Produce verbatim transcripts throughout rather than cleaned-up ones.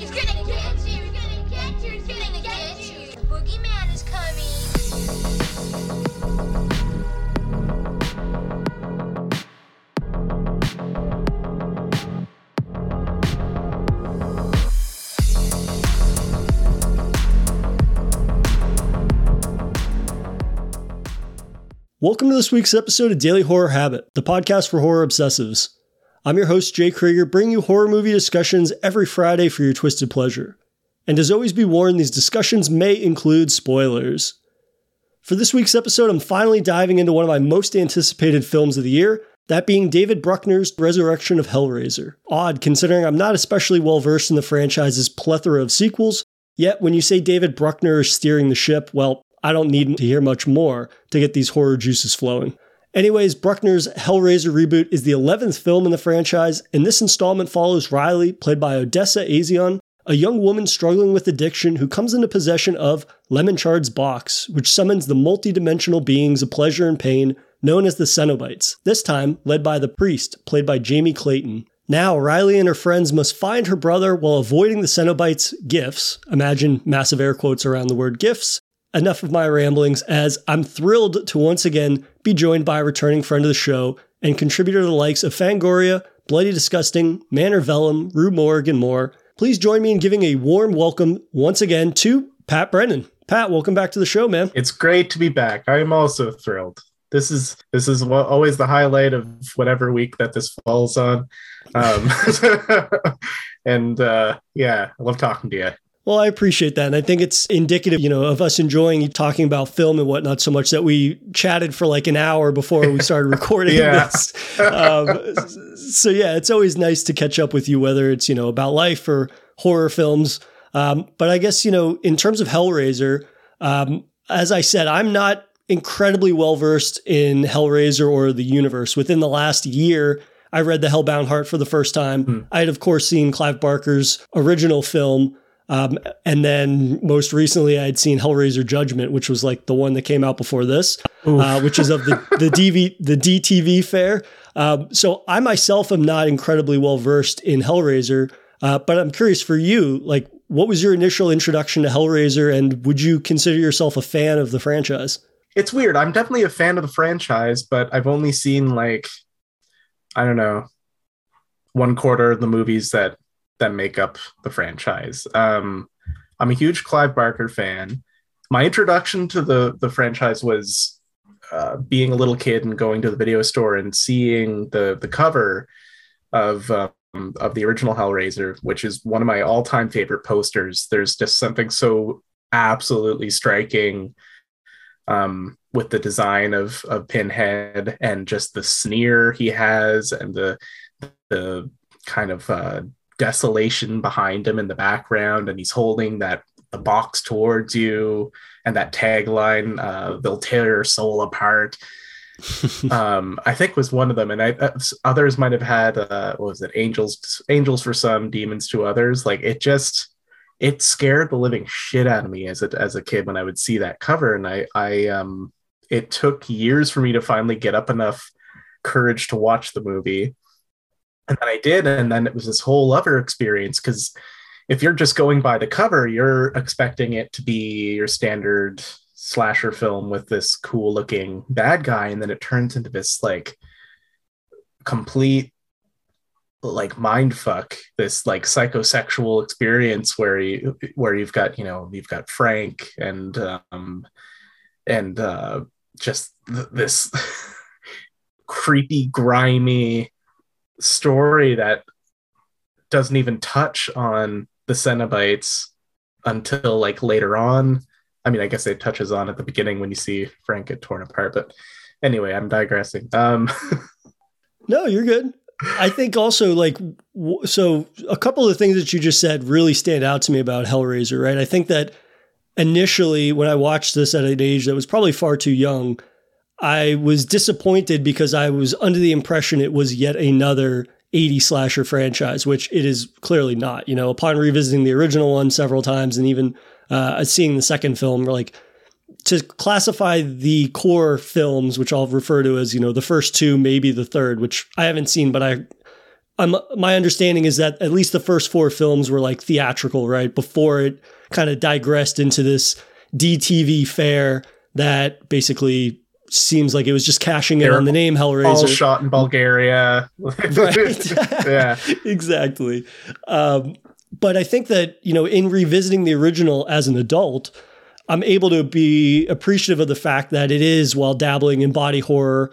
She's gonna get you. She's gonna get you. She's gonna get you. The boogeyman is coming. Welcome to this week's episode of Daily Horror Habit, the podcast for horror obsessives. I'm your host, Jay Krieger, bringing you horror movie discussions every Friday for your twisted pleasure. And as always, be warned, these discussions may include spoilers. For this week's episode, I'm finally diving into one of my most anticipated films of the year, that being David Bruckner's Resurrection of Hellraiser. Odd, considering I'm not especially well-versed in the franchise's plethora of sequels, yet when you say David Bruckner is steering the ship, well, I don't need to hear much more to get these horror juices flowing. Anyways, Bruckner's Hellraiser reboot is the eleventh film in the franchise, and this installment follows Riley, played by Odessa A'zion, a young woman struggling with addiction who comes into possession of Lemarchand's Box, which summons the multi-dimensional beings of pleasure and pain known as the Cenobites, this time led by the priest, played by Jamie Clayton. Now, Riley and her friends must find her brother while avoiding the Cenobites' gifts. Imagine massive air quotes around the word gifts. Enough of my ramblings, as I'm thrilled to once again be joined by a returning friend of the show and contributor to the likes of Fangoria, Bloody Disgusting, Manor Vellum, Rue Morgue, and more. Please join me in giving a warm welcome once again to Pat Brennan. Pat, welcome back to the show, man. It's great to be back. I am also thrilled. This is this is always the highlight of whatever week that this falls on. Um, and uh, yeah, I love talking to you. Well, I appreciate that. And I think it's indicative, you know, of us enjoying talking about film and whatnot so much that we chatted for like an hour before we started recording yeah. this. Um, so, yeah, it's always nice to catch up with you, whether it's, you know, about life or horror films. Um, but I guess, you know, in terms of Hellraiser, um, as I said, I'm not incredibly well versed in Hellraiser or the universe. Within the last year, I read The Hellbound Heart for the first time. Hmm. I had, of course, seen Clive Barker's original film. Um, and then most recently I had seen Hellraiser Judgment, which was like the one that came out before this, uh, which is of the, the D V, the D T V fare. Um, so I myself am not incredibly well versed in Hellraiser, uh, but I'm curious for you, like what was your initial introduction to Hellraiser and would you consider yourself a fan of the franchise? It's weird. I'm definitely a fan of the franchise, but I've only seen like, I don't know, one quarter of the movies that that make up the franchise. Um, I'm a huge Clive Barker fan. My introduction to the, the franchise was uh, being a little kid and going to the video store and seeing the the cover of um, of the original Hellraiser, which is one of my all-time favorite posters. There's just something so absolutely striking um, with the design of, of Pinhead and just the sneer he has and the, the kind of uh, desolation behind him in the background, and he's holding that the box towards you and that tagline uh they'll tear your soul apart. um I think was one of them, and I uh, others might have had uh what was it angels angels for some, demons to others. Like it just it scared the living shit out of me as a as a kid when I would see that cover, and I I um it took years for me to finally get up enough courage to watch the movie. And then I did, and then it was this whole other experience, because if you're just going by the cover, you're expecting it to be your standard slasher film with this cool-looking bad guy, and then it turns into this, like, complete, like, mindfuck, this, like, psychosexual experience where, you, where you've got, you know, you've got Frank and, um, and uh, just th- this creepy, grimy story that doesn't even touch on the Cenobites until like later on. I mean, I guess it touches on at the beginning when you see Frank get torn apart, but anyway, I'm digressing. Um, no, you're good. I think also like, w- so a couple of the things that you just said really stand out to me about Hellraiser, right? I think that initially when I watched this at an age that was probably far too young, I was disappointed because I was under the impression it was yet another eighties slasher franchise, which it is clearly not. You know, upon revisiting the original one several times and even uh, seeing the second film, like to classify the core films, which I'll refer to as, you know, the first two, maybe the third, which I haven't seen, but I I'm, my understanding is that at least the first four films were like theatrical, right? Before it kind of digressed into this D T V fare that basically seems like it was just cashing in on the name Hellraiser. All shot in Bulgaria. Right. Yeah. Exactly. Um, but I think that, you know, in revisiting the original as an adult, I'm able to be appreciative of the fact that it is, while dabbling in body horror,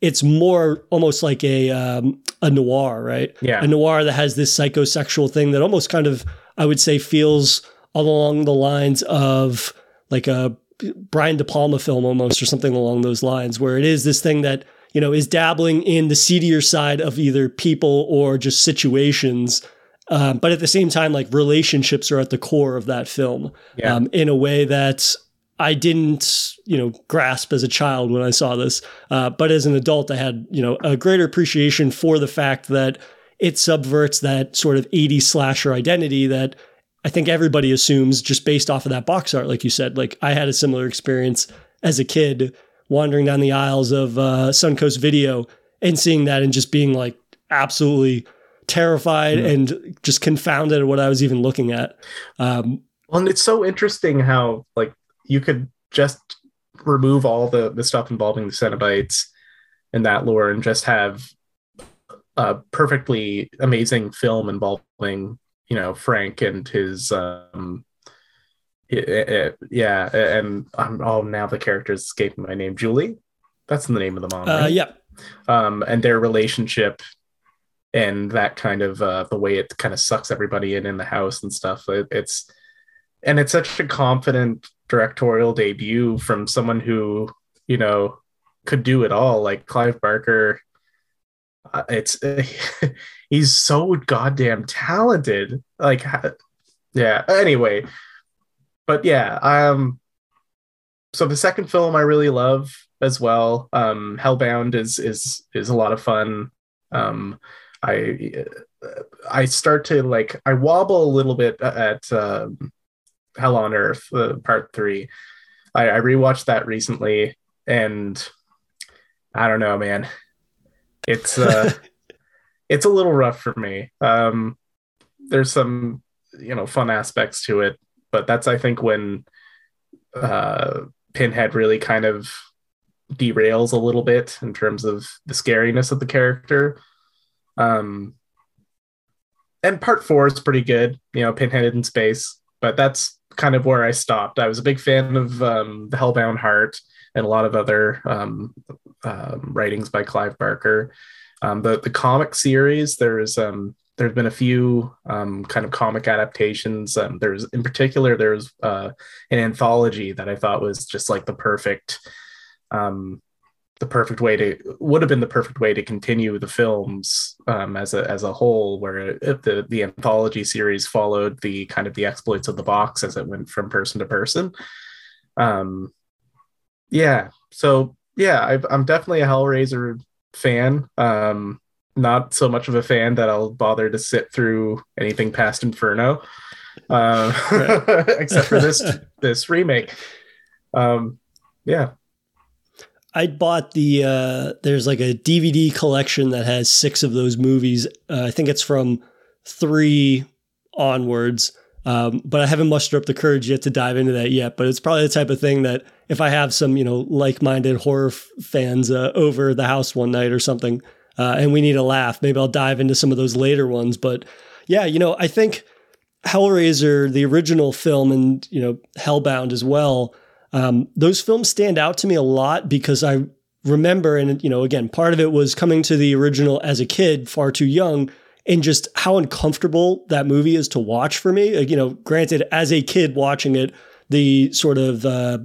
it's more almost like a um, a noir, right? Yeah. A noir that has this psychosexual thing that almost kind of, I would say, feels along the lines of like a Brian De Palma film almost, or something along those lines, where it is this thing that, you know, is dabbling in the seedier side of either people or just situations. Um, but at the same time, like, relationships are at the core of that film, yeah. um, in a way that I didn't, you know, grasp as a child when I saw this. Uh, but as an adult, I had, you know, a greater appreciation for the fact that it subverts that sort of eighties slasher identity that I think everybody assumes just based off of that box art. Like you said, like, I had a similar experience as a kid wandering down the aisles of uh, Suncoast Video and seeing that and just being like absolutely terrified mm. and just confounded at what I was even looking at. Um, well, and it's so interesting how, like, you could just remove all the, the stuff involving the Cenobites and that lore and just have a perfectly amazing film involving, you know, Frank and his, um, it, it, yeah. And I'm, oh, now the character's escaping my name. Julie, that's the name of the mom. Uh, right? Yeah. Um, and their relationship and that kind of, uh, the way it kind of sucks everybody in, in the house and stuff. It, it's, and it's such a confident directorial debut from someone who, you know, could do it all, like Clive Barker. Uh, it's uh, he's so goddamn talented, like, yeah. Anyway, but yeah, um so the second film I really love as well. um Hellbound is is is a lot of fun. um I I start to, like, I wobble a little bit at um Hell on Earth, uh, part three. I, I rewatched that recently, and I don't know, man. It's uh, it's a little rough for me. Um, there's some, you know, fun aspects to it, but that's, I think, when uh, Pinhead really kind of derails a little bit in terms of the scariness of the character. Um, and part four is pretty good, you know, Pinhead in space, but that's kind of where I stopped. I was a big fan of um, The Hellbound Heart and a lot of other um, um, writings by Clive Barker. Um, the, the comic series, there's um, there's been a few um, kind of comic adaptations. Um, there's, in particular, there's uh, an anthology that I thought was just like the perfect, um, the perfect way to, would have been the perfect way to continue the films um, as a as a whole, where it, the the anthology series followed the kind of the exploits of the box as it went from person to person. Um, yeah, so yeah, I've, I'm definitely a Hellraiser fan. Um, not so much of a fan that I'll bother to sit through anything past Inferno, uh, right. except for this this remake. Um, yeah. I bought the, uh, there's like a D V D collection that has six of those movies. Uh, I think it's from three onwards, um, but I haven't mustered up the courage yet to dive into that yet. But it's probably the type of thing that if I have some, you know, like-minded horror f- fans uh, over the house one night or something, uh, and we need a laugh, maybe I'll dive into some of those later ones. But yeah, you know, I think Hellraiser, the original film, and, you know, Hellbound as well, Um, those films stand out to me a lot because I remember, and, you know, again, part of it was coming to the original as a kid, far too young, and just how uncomfortable that movie is to watch for me. Like, you know, granted, as a kid watching it, the sort of, uh,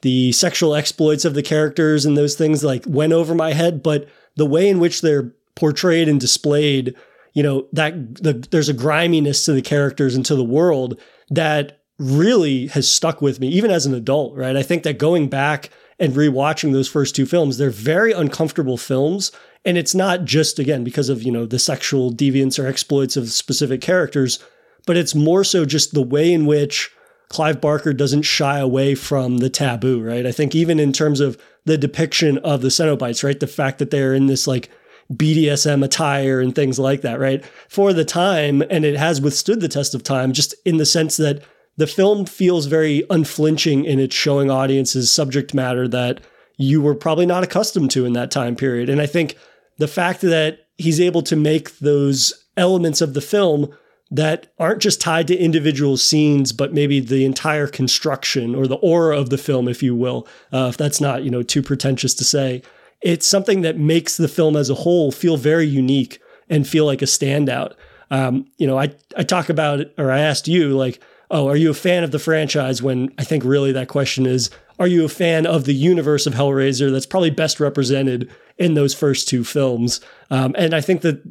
the sexual exploits of the characters and those things like went over my head, but the way in which they're portrayed and displayed, you know, that the, there's a griminess to the characters and to the world that really has stuck with me, even as an adult, right? I think that going back and rewatching those first two films, they're very uncomfortable films. And it's not just, again, because of, you know, the sexual deviance or exploits of specific characters, but it's more so just the way in which Clive Barker doesn't shy away from the taboo, right? I think even in terms of the depiction of the Cenobites, right? The fact that they're in this like B D S M attire and things like that, right? For the time, and it has withstood the test of time, just in the sense that the film feels very unflinching in its showing audiences subject matter that you were probably not accustomed to in that time period. And I think the fact that he's able to make those elements of the film that aren't just tied to individual scenes, but maybe the entire construction or the aura of the film, if you will, uh, if that's not, you know, too pretentious to say, it's something that makes the film as a whole feel very unique and feel like a standout. Um, you know, I, I talk about it, or I asked you, like, oh, are you a fan of the franchise? When I think really that question is, are you a fan of the universe of Hellraiser that's probably best represented in those first two films? Um, and I think that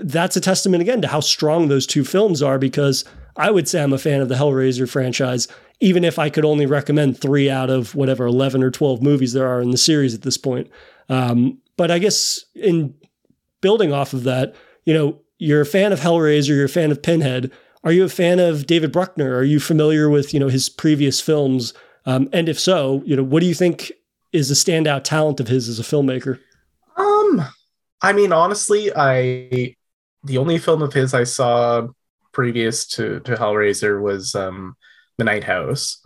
that's a testament again to how strong those two films are, because I would say I'm a fan of the Hellraiser franchise, even if I could only recommend three out of whatever eleven or twelve movies there are in the series at this point. Um, but I guess in building off of that, you know, you're a fan of Hellraiser, you're a fan of Pinhead. Are you a fan of David Bruckner? Are you familiar with, you know, his previous films? Um, and if so, you know, what do you think is the standout talent of his as a filmmaker? Um, I mean, honestly, I... The only film of his I saw previous to, to Hellraiser was um, The Night House.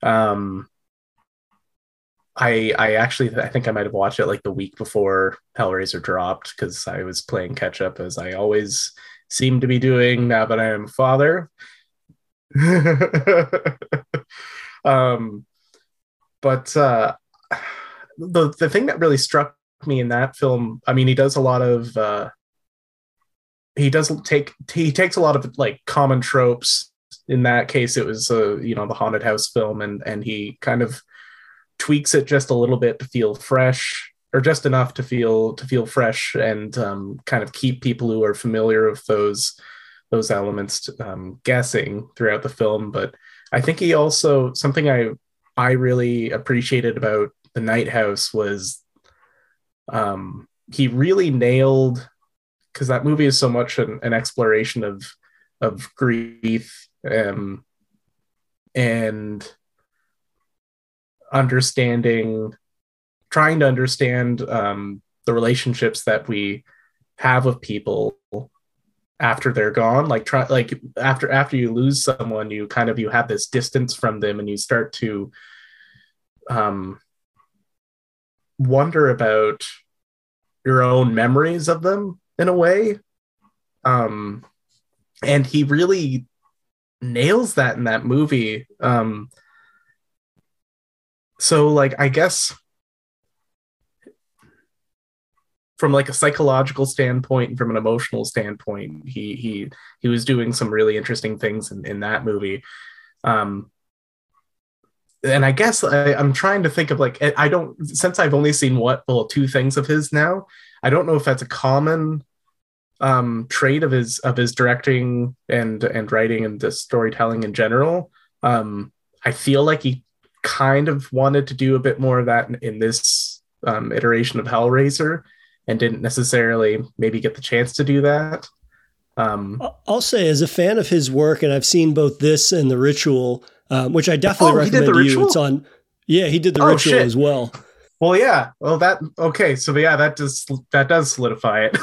Um, I I actually I think I might have watched it like the week before Hellraiser dropped, because I was playing catch up, as I always seem to be doing now that I am a father. um, but uh, the the thing that really struck me in that film, I mean, he does a lot of. Uh, He doesn't take he takes a lot of like common tropes. In that case, it was uh, you know the haunted house film, and and he kind of tweaks it just a little bit to feel fresh, or just enough to feel to feel fresh, and um, kind of keep people who are familiar with those those elements um, guessing throughout the film. But I think he also something I I really appreciated about The Night House was um, he really nailed. Because that movie is so much an, an exploration of of grief um, and understanding, trying to understand um, the relationships that we have with people after they're gone. Like try, like after after you lose someone, you kind of you have this distance from them, and you start to um, wonder about your own memories of them. In a way. Um, and he really nails that in that movie. Um, so like, I guess from like a psychological standpoint and from an emotional standpoint, he, he, he was doing some really interesting things in, in that movie. Um, and I guess I, I'm trying to think of like, I don't, since I've only seen what, well, two things of his now, I don't know if that's a common um, trait of his of his directing and and writing and just storytelling in general. Um, I feel like he kind of wanted to do a bit more of that in, in this um, iteration of Hellraiser, and didn't necessarily maybe get the chance to do that. Um, I'll say, as a fan of his work, and I've seen both this and The Ritual, um, which I definitely oh, recommend to Ritual? you. It's on. Yeah, he did The oh, Ritual shit. as well. Well, yeah. Well, that okay. So, yeah, that does that does solidify it.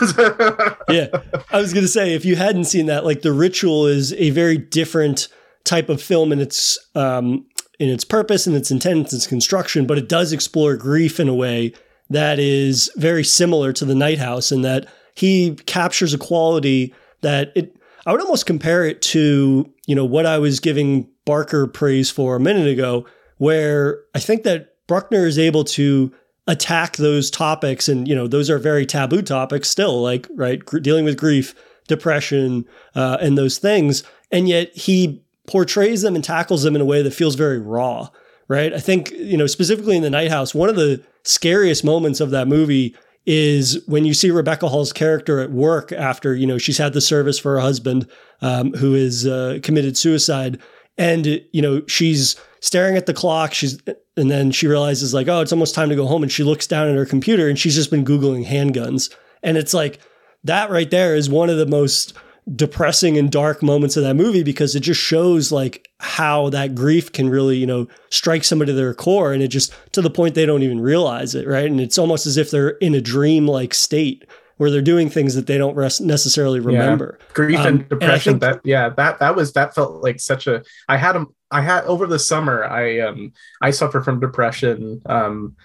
Yeah, I was gonna say, if you hadn't seen that, like The Ritual is a very different type of film in its um, in its purpose and its intent, its construction, but it does explore grief in a way that is very similar to The Night House, in that he captures a quality that it. I would almost compare it to you know what I was giving Barker praise for a minute ago, where I think that. Bruckner is able to attack those topics, and, you know, those are very taboo topics still, like, right, gr- dealing with grief, depression, uh, and those things. And yet he portrays them and tackles them in a way that feels very raw, right? I think, you know, specifically in The Night House, one of the scariest moments of that movie is when you see Rebecca Hall's character at work after, you know, she's had the service for her husband, um, who has uh, committed suicide. And, you know, she's staring at the clock. She's, and then she realizes like, oh, it's almost time to go home. And she looks down at her computer, and she's just been Googling handguns. And it's like, that right there is one of the most depressing and dark moments of that movie, because it just shows like how that grief can really, you know, strike somebody to their core, and it just to the point they don't even realize it, right? And it's almost as if they're in a dream-like state where they're doing things that they don't res- necessarily remember. Yeah. Grief um, and depression. And I think, that yeah, that that was that felt like such a. I had a, I had over the summer. I um I suffer from depression, um,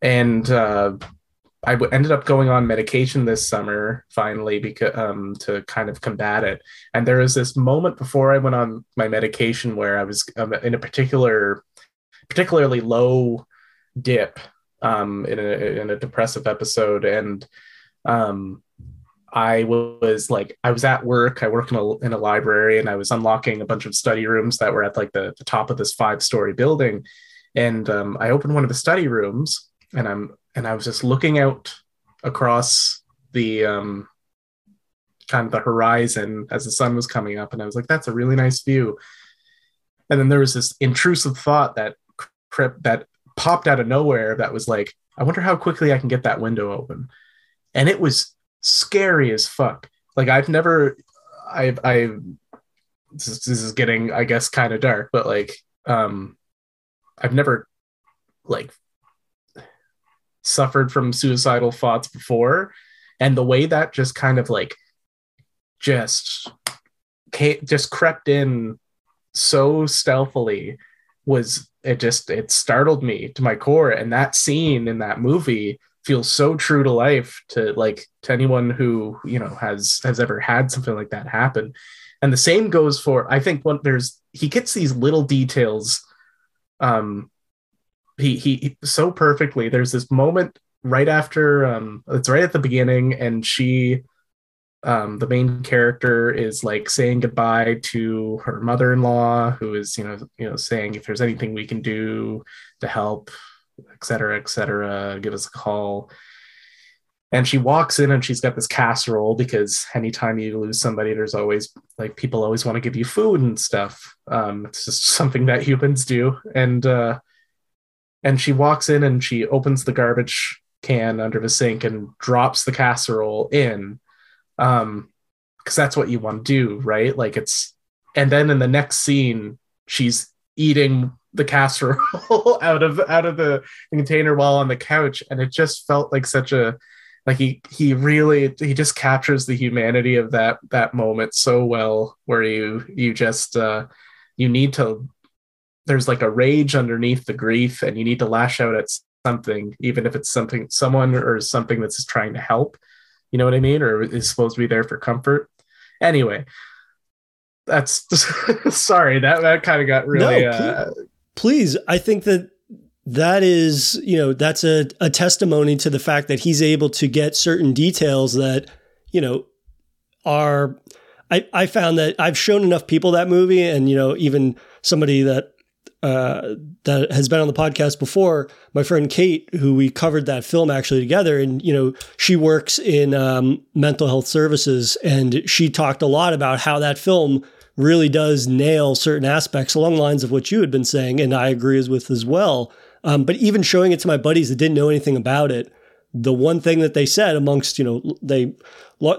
and uh, I w- ended up going on medication this summer finally because um to kind of combat it. And there was this moment before I went on my medication where I was um, in a particular, particularly low dip, um in a in a depressive episode and. Um, I was like, I was at work. I work in a, in a library, and I was unlocking a bunch of study rooms that were at like the, the top of this five story building. And, um, I opened one of the study rooms, and I'm, and I was just looking out across the, um, kind of the horizon as the sun was coming up. And I was like, that's a really nice view. And then there was this intrusive thought that crept, that popped out of nowhere. That was like, I wonder how quickly I can get that window open. And it was scary as fuck. Like I've never, I've, I've, this is, this is getting, I guess, kind of dark, but like, um, I've never like suffered from suicidal thoughts before. And the way that just kind of like, just, just crept in so stealthily was, it just, it startled me to my core. And that scene in that movie feels so true to life, to like to anyone who, you know, has has ever had something like that happen. And the same goes for, I think when there's, he gets these little details um he he, he so perfectly. There's this moment right after um it's right at the beginning, and she um the main character is like saying goodbye to her mother-in-law, who is you know you know saying if there's anything we can do to help, et cetera, et cetera, give us a call. And she walks in, and she's got this casserole, because anytime you lose somebody, there's always like people always want to give you food and stuff. Um, it's just something that humans do. And uh, and she walks in, and she opens the garbage can under the sink and drops the casserole in, um, because that's what you want to do, right? Like it's, and then in the next scene, she's eating the casserole out of out of the container while on the couch. And it just felt like such a like he he really he just captures the humanity of that that moment so well, where you you just uh you need to, there's like a rage underneath the grief, and you need to lash out at something, even if it's something someone or something that's just trying to help, you know what I mean, or is supposed to be there for comfort. Anyway, that's sorry, that that kind of got really no, uh Please, I think that that is, you know, that's a, a testimony to the fact that he's able to get certain details that, you know, are, I, I found that I've shown enough people that movie, and, you know, even somebody that, uh, that has been on the podcast before, my friend Kate, who we covered that film actually together, and, you know, she works in um, mental health services, and she talked a lot about how that film really does nail certain aspects along the lines of what you had been saying, and I agree with as well. Um, but even showing it to my buddies that didn't know anything about it, the one thing that they said amongst, you know, they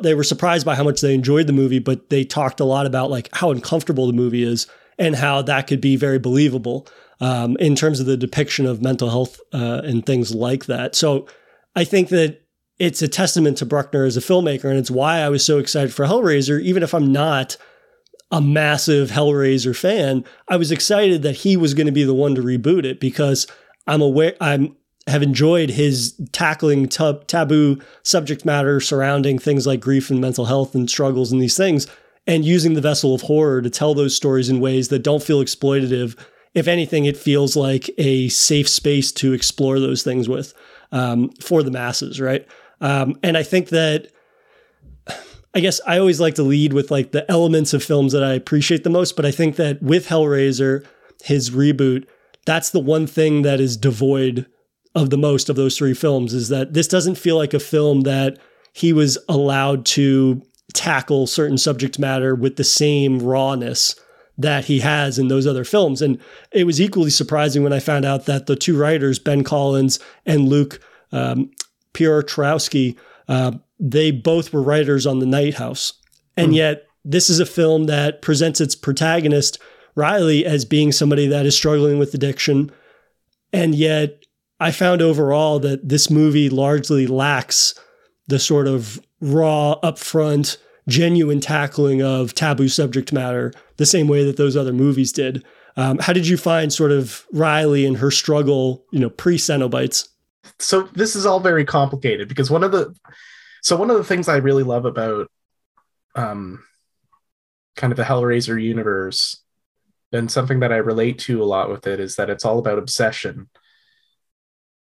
they were surprised by how much they enjoyed the movie, but they talked a lot about like how uncomfortable the movie is and how that could be very believable um, in terms of the depiction of mental health uh, and things like that. So I think that it's a testament to Bruckner as a filmmaker, and it's why I was so excited for Hellraiser, even if I'm not a massive Hellraiser fan. I was excited that he was going to be the one to reboot it, because I'm aware I'm have enjoyed his tackling tab- taboo subject matter surrounding things like grief and mental health and struggles and these things, and using the vessel of horror to tell those stories in ways that don't feel exploitative. If anything, it feels like a safe space to explore those things with um, for the masses, right? Um, and I think that I guess I always like to lead with like the elements of films that I appreciate the most, but I think that with Hellraiser, his reboot, that's the one thing that is devoid of the most of those three films, is that this doesn't feel like a film that he was allowed to tackle certain subject matter with the same rawness that he has in those other films. And it was equally surprising when I found out that the two writers, Ben Collins and Luke um, Piotrowski, uh, they both were writers on The Night House, and yet this is a film that presents its protagonist, Riley, as being somebody that is struggling with addiction. And yet I found overall that this movie largely lacks the sort of raw, upfront, genuine tackling of taboo subject matter the same way that those other movies did. Um, how did you find sort of Riley and her struggle, you know, pre-Cenobites? So this is all very complicated because one of the, so one of the things I really love about um, kind of the Hellraiser universe, and something that I relate to a lot with it, is that it's all about obsession.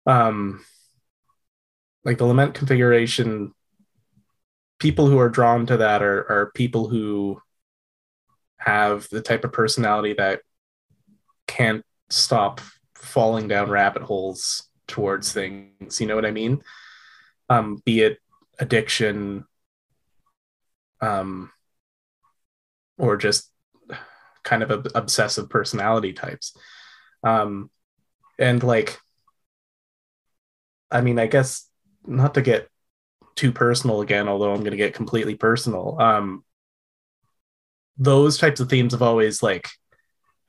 Um, like the lament configuration, people who are drawn to that are, are people who have the type of personality that can't stop falling down rabbit holes towards things. You know what I mean? Um, be it addiction, um, or just kind of ob- obsessive personality types. Um, and like, I mean, I guess not to get too personal again, although I'm going to get completely personal. Um, those types of themes have always like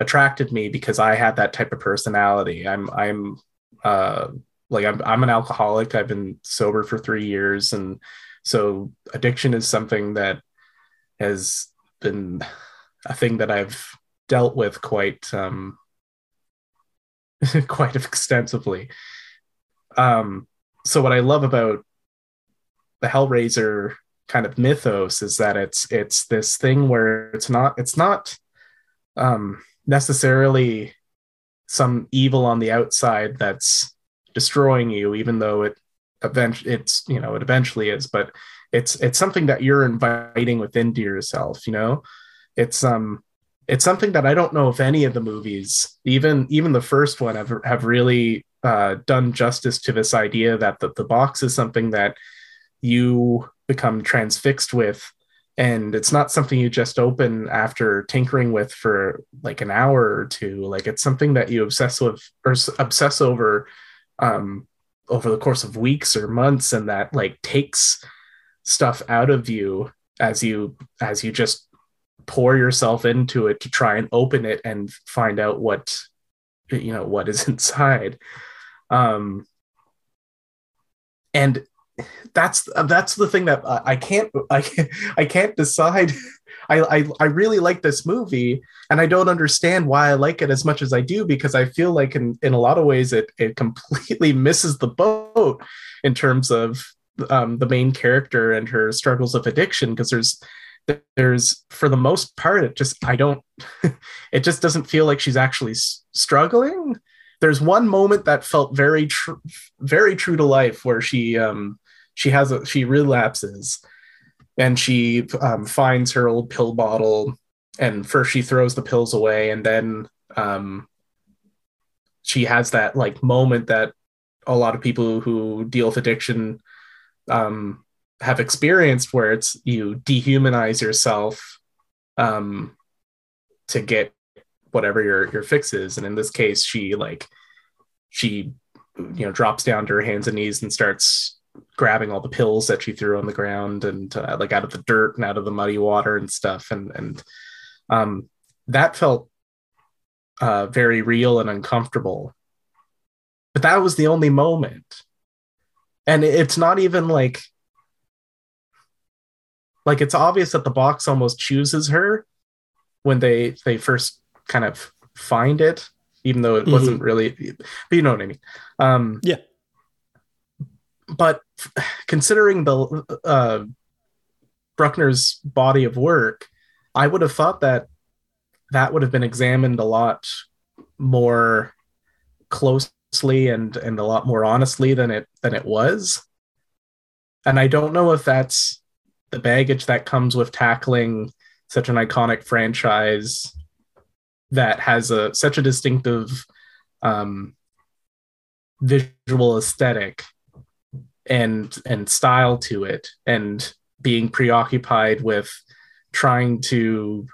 attracted me because I had that type of personality. I'm, I'm, uh, like I'm, I'm an alcoholic. I've been sober for three years. And so addiction is something that has been a thing that I've dealt with quite, um, quite extensively. Um, so what I love about the Hellraiser kind of mythos is that it's, it's this thing where it's not, it's not, um, necessarily some evil on the outside that's destroying you, even though it eventually it's, you know, it eventually is, but it's, it's something that you're inviting within to yourself. You know, it's, um, it's something that I don't know if any of the movies, even, even the first one have, have really, uh, done justice to this idea that the, the box is something that you become transfixed with, and it's not something you just open after tinkering with for like an hour or two. Like it's something that you obsess with or obsess over um, over the course of weeks or months, and that like takes stuff out of you as you as you just pour yourself into it to try and open it and find out what you know what is inside. Um, and that's that's the thing that I can't I can't, I can't decide. I, I I really like this movie, and I don't understand why I like it as much as I do, because I feel like in, in a lot of ways it it completely misses the boat in terms of um, the main character and her struggles of addiction, because there's there's for the most part it just I don't it just doesn't feel like she's actually s- struggling. There's one moment that felt very tr- very true to life where she um, She has a, she relapses, and she um, finds her old pill bottle. And first she throws the pills away, and then um, she has that like moment that a lot of people who deal with addiction um, have experienced, where it's you dehumanize yourself um, to get whatever your your fix is. And in this case, she like she you know drops down to her hands and knees and starts grabbing all the pills that she threw on the ground and uh, like out of the dirt and out of the muddy water and stuff. And, and um, that felt uh, very real and uncomfortable, but that was the only moment. And it's not even like, like it's obvious that the box almost chooses her when they, they first kind of find it, even though it mm-hmm. wasn't really, but you know what I mean? Um, yeah. But considering the uh, Bruckner's body of work, I would have thought that that would have been examined a lot more closely and and a lot more honestly than it than it was. And I don't know if that's the baggage that comes with tackling such an iconic franchise that has a such a distinctive um, visual aesthetic and and style to it, and being preoccupied with trying to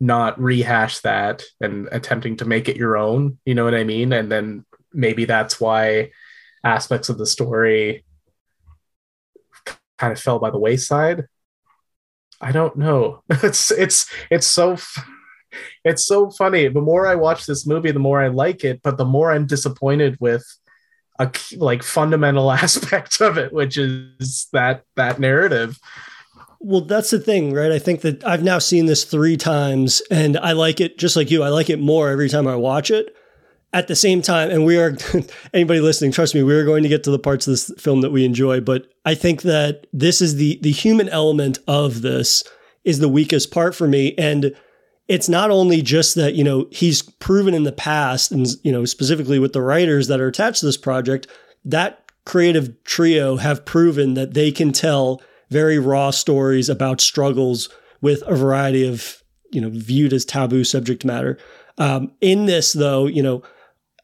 not rehash that and attempting to make it your own, you know what I mean? And then maybe that's why aspects of the story kind of fell by the wayside. I don't know. It's it's it's so it's so funny. The more I watch this movie, the more I like it, but the more I'm disappointed with a key, like fundamental aspect of it, which is that that narrative. Well, that's the thing, right? I think that I've now seen this three times and I like it just like you. I like it more every time I watch it. At the same time, and we are, anybody listening, trust me, we are going to get to the parts of this film that we enjoy, but I think that this is the the human element of this is the weakest part for me. And it's not only just that, you know, he's proven in the past and, you know, specifically with the writers that are attached to this project, that creative trio have proven that they can tell very raw stories about struggles with a variety of, you know, viewed as taboo subject matter. Um, in this though, you know,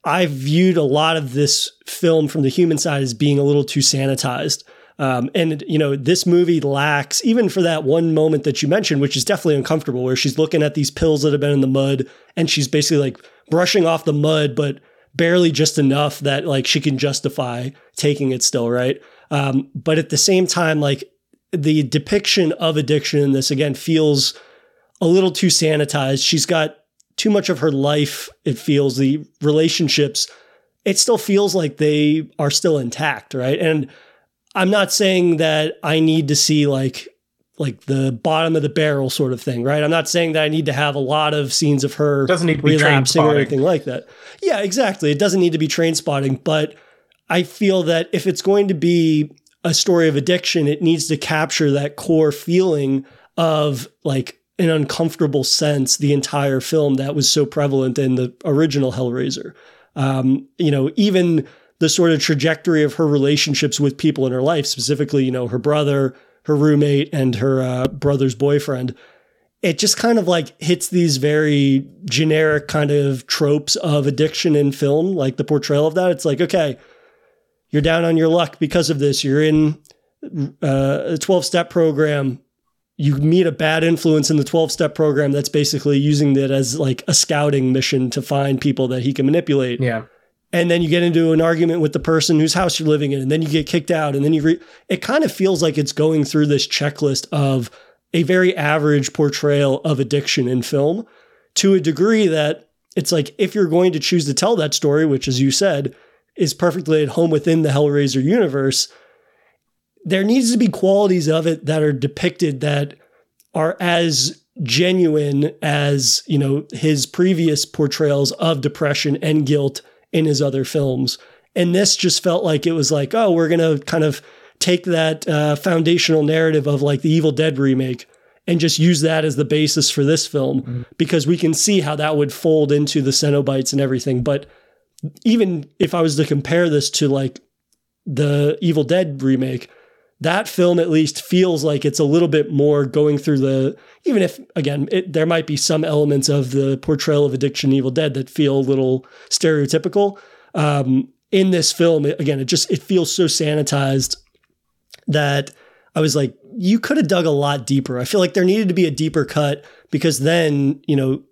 I've viewed a lot of this film from the human side as being a little too sanitized. Um, and, you know, this movie lacks, even for that one moment that you mentioned, which is definitely uncomfortable, where she's looking at these pills that have been in the mud and she's basically like brushing off the mud, but barely just enough that like she can justify taking it still, right? Um, but at the same time, like the depiction of addiction in this, again, feels a little too sanitized. She's got too much of her life, it feels, the relationships, it still feels like they are still intact, right? And I'm not saying that I need to see like like the bottom of the barrel sort of thing, right? I'm not saying that I need to have a lot of scenes of her doesn't need to relapsing be or anything like that. Yeah, exactly. It doesn't need to be train spotting, but I feel that if it's going to be a story of addiction, it needs to capture that core feeling of like an uncomfortable sense the entire film that was so prevalent in the original Hellraiser. Um, you know, even the sort of trajectory of her relationships with people in her life, specifically, you know, her brother, her roommate, and her uh, brother's boyfriend, it just kind of like hits these very generic kind of tropes of addiction in film, like the portrayal of that. It's like, okay, you're down on your luck because of this. You're in uh, a twelve-step program. You meet a bad influence in the twelve-step program that's basically using it as like a scouting mission to find people that he can manipulate. Yeah. And then you get into an argument with the person whose house you're living in, and then you get kicked out, and then you re- it kind of feels like it's going through this checklist of a very average portrayal of addiction in film to a degree that it's like, if you're going to choose to tell that story, which, as you said, is perfectly at home within the Hellraiser universe, there needs to be qualities of it that are depicted that are as genuine as, you know, his previous portrayals of depression and guilt in his other films. And this just felt like it was like, oh, we're going to kind of take that uh, foundational narrative of like the Evil Dead remake and just use that as the basis for this film, mm-hmm. because we can see how that would fold into the Cenobites and everything. But even if I was to compare this to like the Evil Dead remake, that film at least feels like it's a little bit more going through the, even if, again, it, there might be some elements of the portrayal of addiction in Evil Dead that feel a little stereotypical. Um, in this film, it, again, it just, it feels so sanitized that I was like, you could have dug a lot deeper. I feel like there needed to be a deeper cut because then, you know,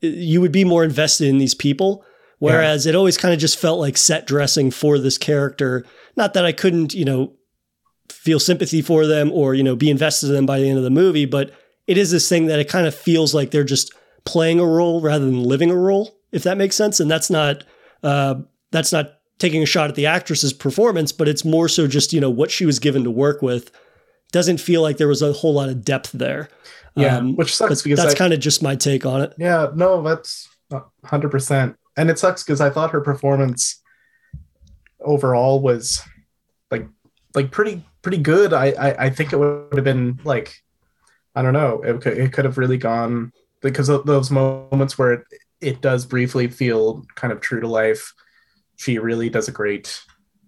you would be more invested in these people. Whereas yeah. It always kind of just felt like set dressing for this character. Not that I couldn't, you know, feel sympathy for them or, you know, be invested in them by the end of the movie. But it is this thing that it kind of feels like they're just playing a role rather than living a role, if that makes sense. And that's not, uh, that's not taking a shot at the actress's performance, but it's more so just, you know, what she was given to work with. Doesn't feel like there was a whole lot of depth there. Yeah. Um, which sucks because that's I, kind of just my take on it. Yeah, no, that's one hundred percent. And it sucks because I thought her performance overall was like, like pretty, pretty good. I, I, I think it would have been like, I don't know, it could, it could have really gone because of those moments where it, it does briefly feel kind of true to life. She really does a great,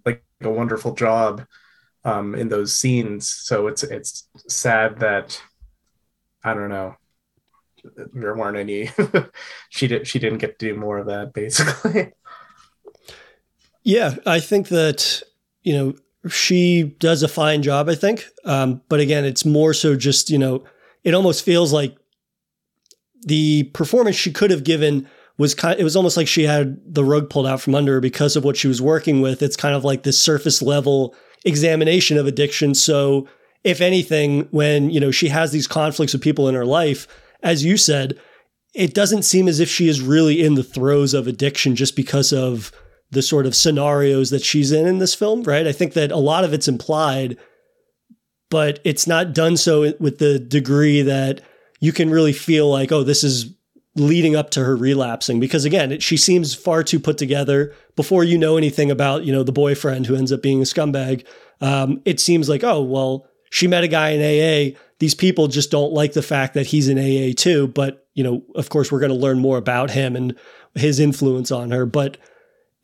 like a wonderful job um, in those scenes. So it's, it's sad that, I don't know, there weren't any, she did, she didn't get to do more of that basically. Yeah. I think that, you know, she does a fine job, I think. Um, but again, it's more so just, you know, it almost feels like the performance she could have given was kind of, it was almost like she had the rug pulled out from under her because of what she was working with. It's kind of like this surface level examination of addiction. So if anything, when, you know, she has these conflicts with people in her life, as you said, it doesn't seem as if she is really in the throes of addiction just because of the sort of scenarios that she's in in this film, right? I think that a lot of it's implied, but it's not done so with the degree that you can really feel like, oh, this is leading up to her relapsing. Because again, it, she seems far too put together. Before you know anything about, you know, the boyfriend who ends up being a scumbag, um, it seems like, oh, well, she met a guy in A A. These people just don't like the fact that he's in A A too. But, you know, of course, we're going to learn more about him and his influence on her. But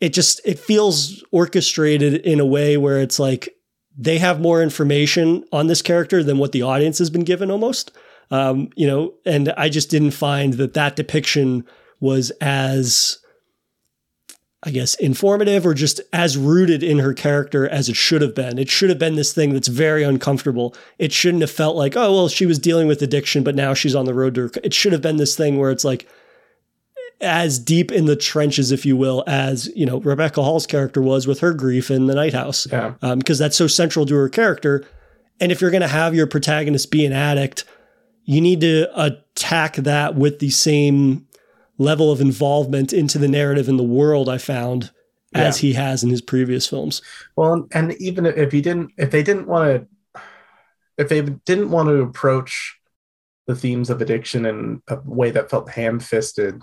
it just, it feels orchestrated in a way where it's like they have more information on this character than what the audience has been given almost. Um, you know, and I just didn't find that that depiction was as, I guess, informative or just as rooted in her character as it should have been. It should have been this thing that's very uncomfortable. It shouldn't have felt like, oh, well, she was dealing with addiction, but now she's on the road to her. It should have been this thing where it's like as deep in the trenches, if you will, as, you know, Rebecca Hall's character was with her grief in The Night House. Yeah. Um, because that's so central to her character. And if you're going to have your protagonist be an addict, you need to attack that with the same level of involvement into the narrative and the world, I found, as yeah. he has in his previous films. Well, and even if he didn't, if they didn't want to, if they didn't want to approach the themes of addiction in a way that felt ham-fisted,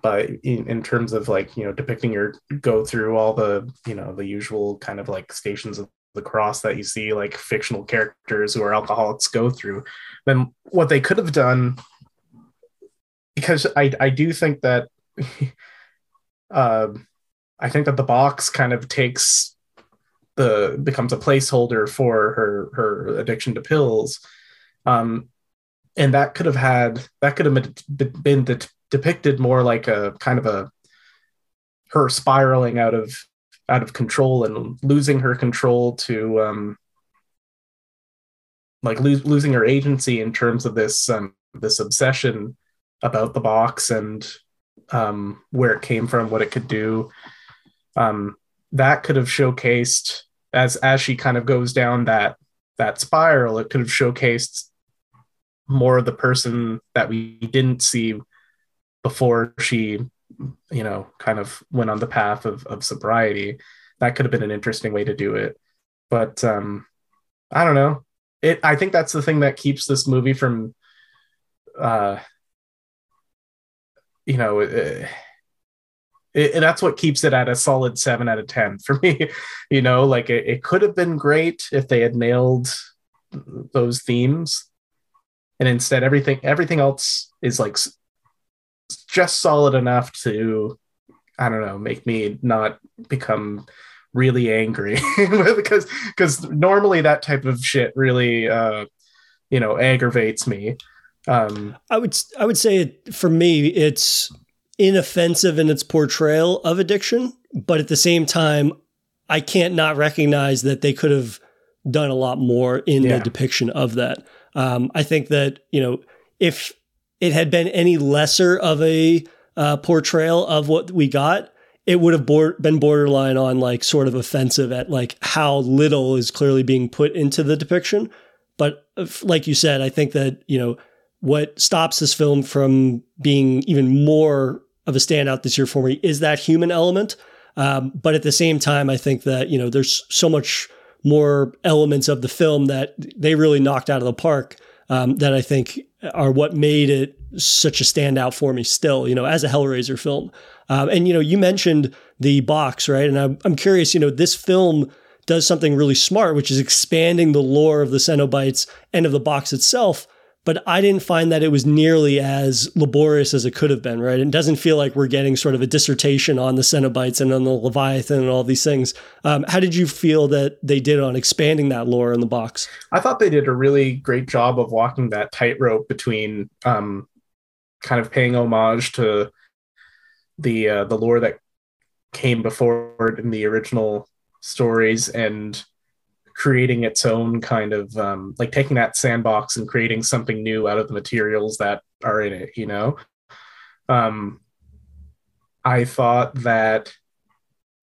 by in, in terms of like, you know, depicting your go through all the, you know, the usual kind of like stations of the cross that you see like fictional characters who are alcoholics go through, then what they could have done, because I, I do think that uh, I think that the box kind of takes the becomes a placeholder for her her addiction to pills, um, and that could have had that could have been de- depicted more like a kind of a her spiraling out of out of control and losing her control to um, like lo- losing her agency in terms of this, um, this obsession about the box and um, where it came from, what it could do. Um, that could have showcased as, as she kind of goes down that, that spiral, it could have showcased more of the person that we didn't see before she, you know, kind of went on the path of, of sobriety. That could have been an interesting way to do it. But um, I don't know. It, I think that's the thing that keeps this movie from, uh, you know, it, it, that's what keeps it at a solid seven out of ten for me. You know, like it, it could have been great if they had nailed those themes, and instead everything, everything else is like just solid enough to, I don't know, make me not become really angry because because normally that type of shit really, uh, you know, aggravates me. Um, I would I would say it, for me, it's inoffensive in its portrayal of addiction, but at the same time, I can't not recognize that they could have done a lot more in yeah. the depiction of that. Um, I think that, you know, if it had been any lesser of a uh, portrayal of what we got, it would have board- been borderline on like sort of offensive at like how little is clearly being put into the depiction. But if, like you said, I think that, you know, what stops this film from being even more of a standout this year for me is that human element. Um, but at the same time, I think that, you know, there's so much more elements of the film that they really knocked out of the park, um, that I think are what made it such a standout for me still, you know, as a Hellraiser film. Um, and, you know, you mentioned the box, right? And I'm, I'm curious, you know, this film does something really smart, which is expanding the lore of the Cenobites and of the box itself. But I didn't find that it was nearly as laborious as it could have been, right? It doesn't feel like we're getting sort of a dissertation on the Cenobites and on the Leviathan and all these things. Um, how did you feel that they did on expanding that lore in the box? I thought they did a really great job of walking that tightrope between um, kind of paying homage to the uh, the lore that came before in the original stories and creating its own kind of um, like taking that sandbox and creating something new out of the materials that are in it, you know? Um, I thought that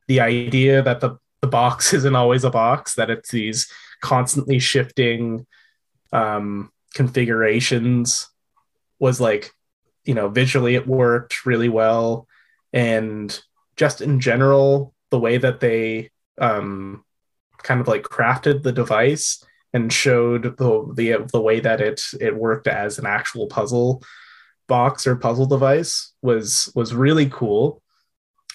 the idea that the, the box isn't always a box, that it's these constantly shifting um, configurations was like, you know, visually it worked really well. And just in general, the way that they um, kind of like crafted the device and showed the, the the way that it it worked as an actual puzzle box or puzzle device was was really cool.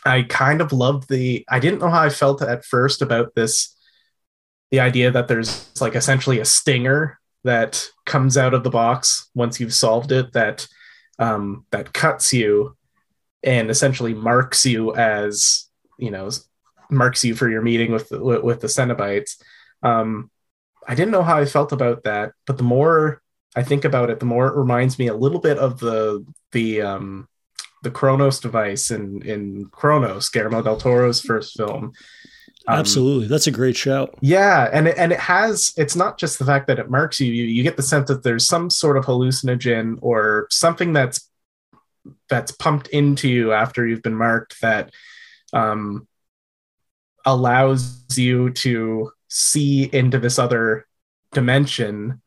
I kind of loved the, I didn't know how I felt at first about this, the idea that there's like essentially a stinger that comes out of the box once you've solved it, that um, that cuts you and essentially marks you as, you know, marks you for your meeting with the, with the Cenobites. Um, I didn't know how I felt about that, but the more I think about it, the more it reminds me a little bit of the the um, the Kronos device in in Kronos, Guillermo del Toro's first film. Um, Absolutely, that's a great shout. Yeah, and it, and it has. It's not just the fact that it marks you, you. You get the sense that there's some sort of hallucinogen or something that's that's pumped into you after you've been marked that um, allows you to see into this other dimension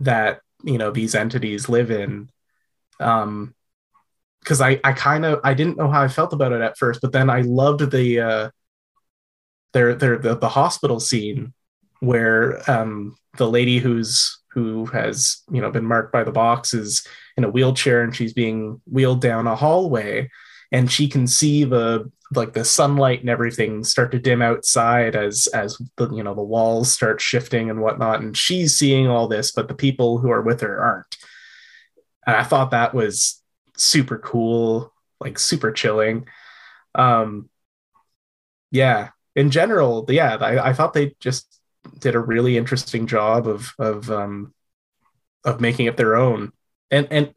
that, you know, these entities live in. Um, cause I, I kind of, I didn't know how I felt about it at first, but then I loved the, uh, their, their, the, the hospital scene where um, the lady who's, who has, you know, been marked by the box is in a wheelchair and she's being wheeled down a hallway and she can see the, like the sunlight and everything start to dim outside as, as the, you know, the walls start shifting and whatnot. And she's seeing all this, but the people who are with her aren't. And I thought that was super cool, like super chilling. Um, yeah. In general, yeah, I, I thought they just did a really interesting job of, of, um, of making it their own. And, and,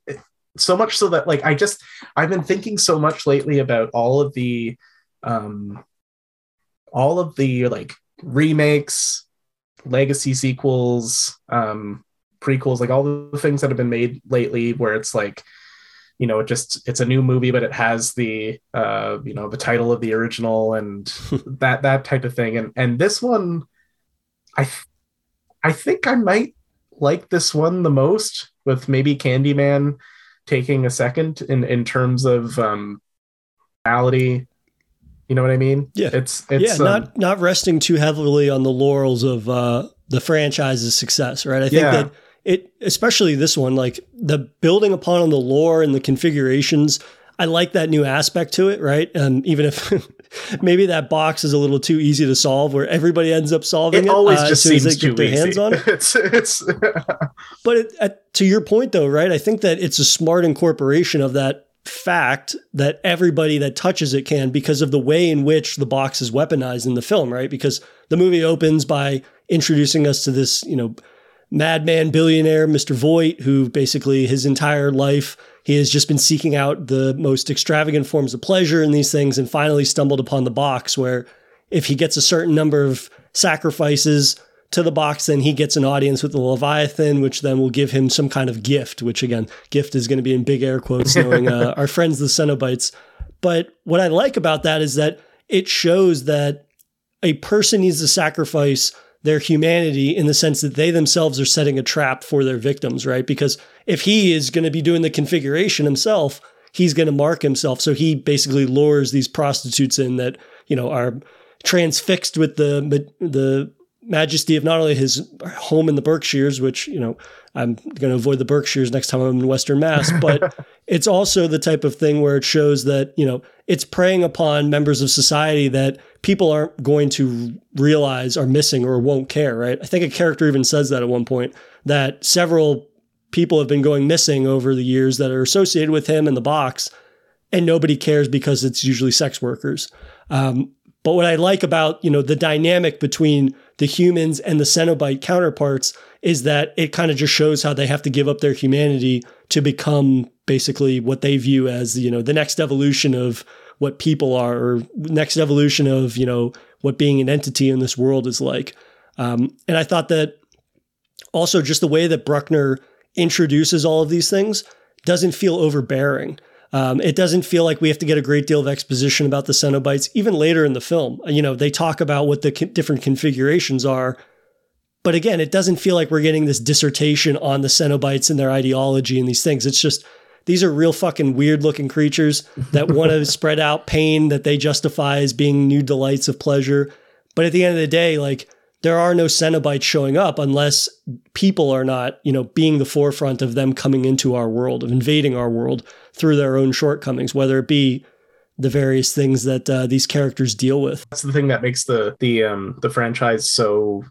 so much so that, like, I just, I've been thinking so much lately about all of the, um, all of the, like, remakes, legacy sequels, um, prequels, like, all the things that have been made lately where it's, like, you know, it just, it's a new movie, but it has the, uh, you know, the title of the original and that, that type of thing. And, and this one, I, th- I think I might like this one the most, with maybe Candyman taking a second in, in terms of um, reality. You know what I mean? Yeah. It's, it's yeah, um, not, not resting too heavily on the laurels of uh, the franchise's success, right? I think yeah. that it, especially this one, like the building upon on the lore and the configurations, I like that new aspect to it, right? And even if maybe that box is a little too easy to solve where everybody ends up solving it. It always uh, just so seems too easy. Hands on it. it's, it's but it, uh, to your point though, right? I think that it's a smart incorporation of that fact that everybody that touches it can, because of the way in which the box is weaponized in the film, right? Because the movie opens by introducing us to this, you know, madman billionaire, Mister Voight, who basically his entire life, he has just been seeking out the most extravagant forms of pleasure in these things and finally stumbled upon the box where if he gets a certain number of sacrifices to the box, then he gets an audience with the Leviathan, which then will give him some kind of gift, which again, gift is going to be in big air quotes knowing uh, our friends, the Cenobites. But what I like about that is that it shows that a person needs to sacrifice their humanity in the sense that they themselves are setting a trap for their victims, right? Because if he is going to be doing the configuration himself, he's going to mark himself. So he basically lures these prostitutes in that, you know, are transfixed with the the majesty of not only his home in the Berkshires, which, you know, I'm going to avoid the Berkshires next time I'm in Western Mass, but it's also the type of thing where it shows that, you know, it's preying upon members of society that people aren't going to realize are missing or won't care, right? I think a character even says that at one point, that several people have been going missing over the years that are associated with him and the box, and nobody cares because it's usually sex workers. Um, but what I like about, you know, the dynamic between the humans and the Cenobite counterparts is that it kind of just shows how they have to give up their humanity to become basically what they view as, you know, the next evolution of what people are, or next evolution of, you know, what being an entity in this world is like. Um, and I thought that also just the way that Bruckner introduces all of these things doesn't feel overbearing. Um, it doesn't feel like we have to get a great deal of exposition about the Cenobites. Even later in the film, you know, they talk about what the co- different configurations are, But again, it doesn't feel like we're getting this dissertation on the Cenobites and their ideology and these things. It's just, these are real fucking weird looking creatures that want to spread out pain that they justify as being new delights of pleasure. But at the end of the day, like, there are no Cenobites showing up unless people are not, you know, being the forefront of them coming into our world, of invading our world through their own shortcomings, whether it be the various things that uh, these characters deal with. That's the thing that makes the the um, the franchise so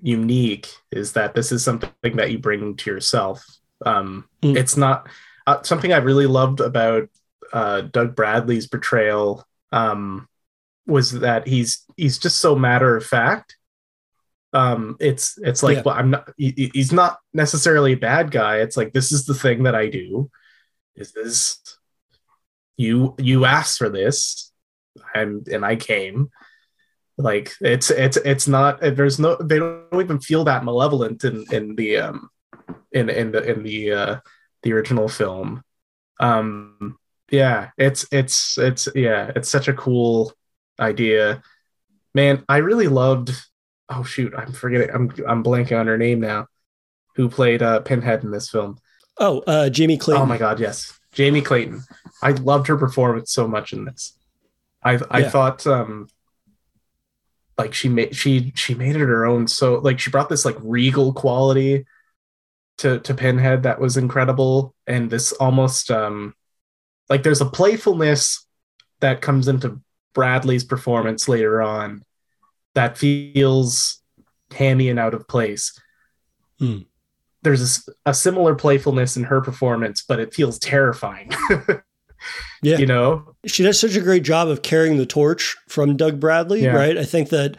unique, is that this is something that you bring to yourself. Um, mm. It's not uh, something I really loved about uh, Doug Bradley's portrayal um, was that he's he's just so matter of fact. Um, it's it's like yeah. well, I'm not. He, he's not necessarily a bad guy. It's like, this is the thing that I do. This is you you asked for this, and and I came. Like it's it's it's not. There's no. They don't even feel that malevolent in in the um in in the in the uh, the original film. Um, yeah, it's it's it's yeah, it's such a cool idea, man. I really loved. Oh shoot, I'm forgetting. I'm I'm blanking on her name now. Who played uh, Pinhead in this film? Oh, uh, Jamie Clayton. Oh my God, yes, Jamie Clayton. I loved her performance so much in this. I I yeah. thought um, like she made she she made it her own. So like she brought this like regal quality to to Pinhead that was incredible, and this almost um, like there's a playfulness that comes into Bradley's performance later on that feels hammy and out of place. Mm. There's a, a similar playfulness in her performance, but it feels terrifying. Yeah. You know? She does such a great job of carrying the torch from Doug Bradley, yeah. right? I think that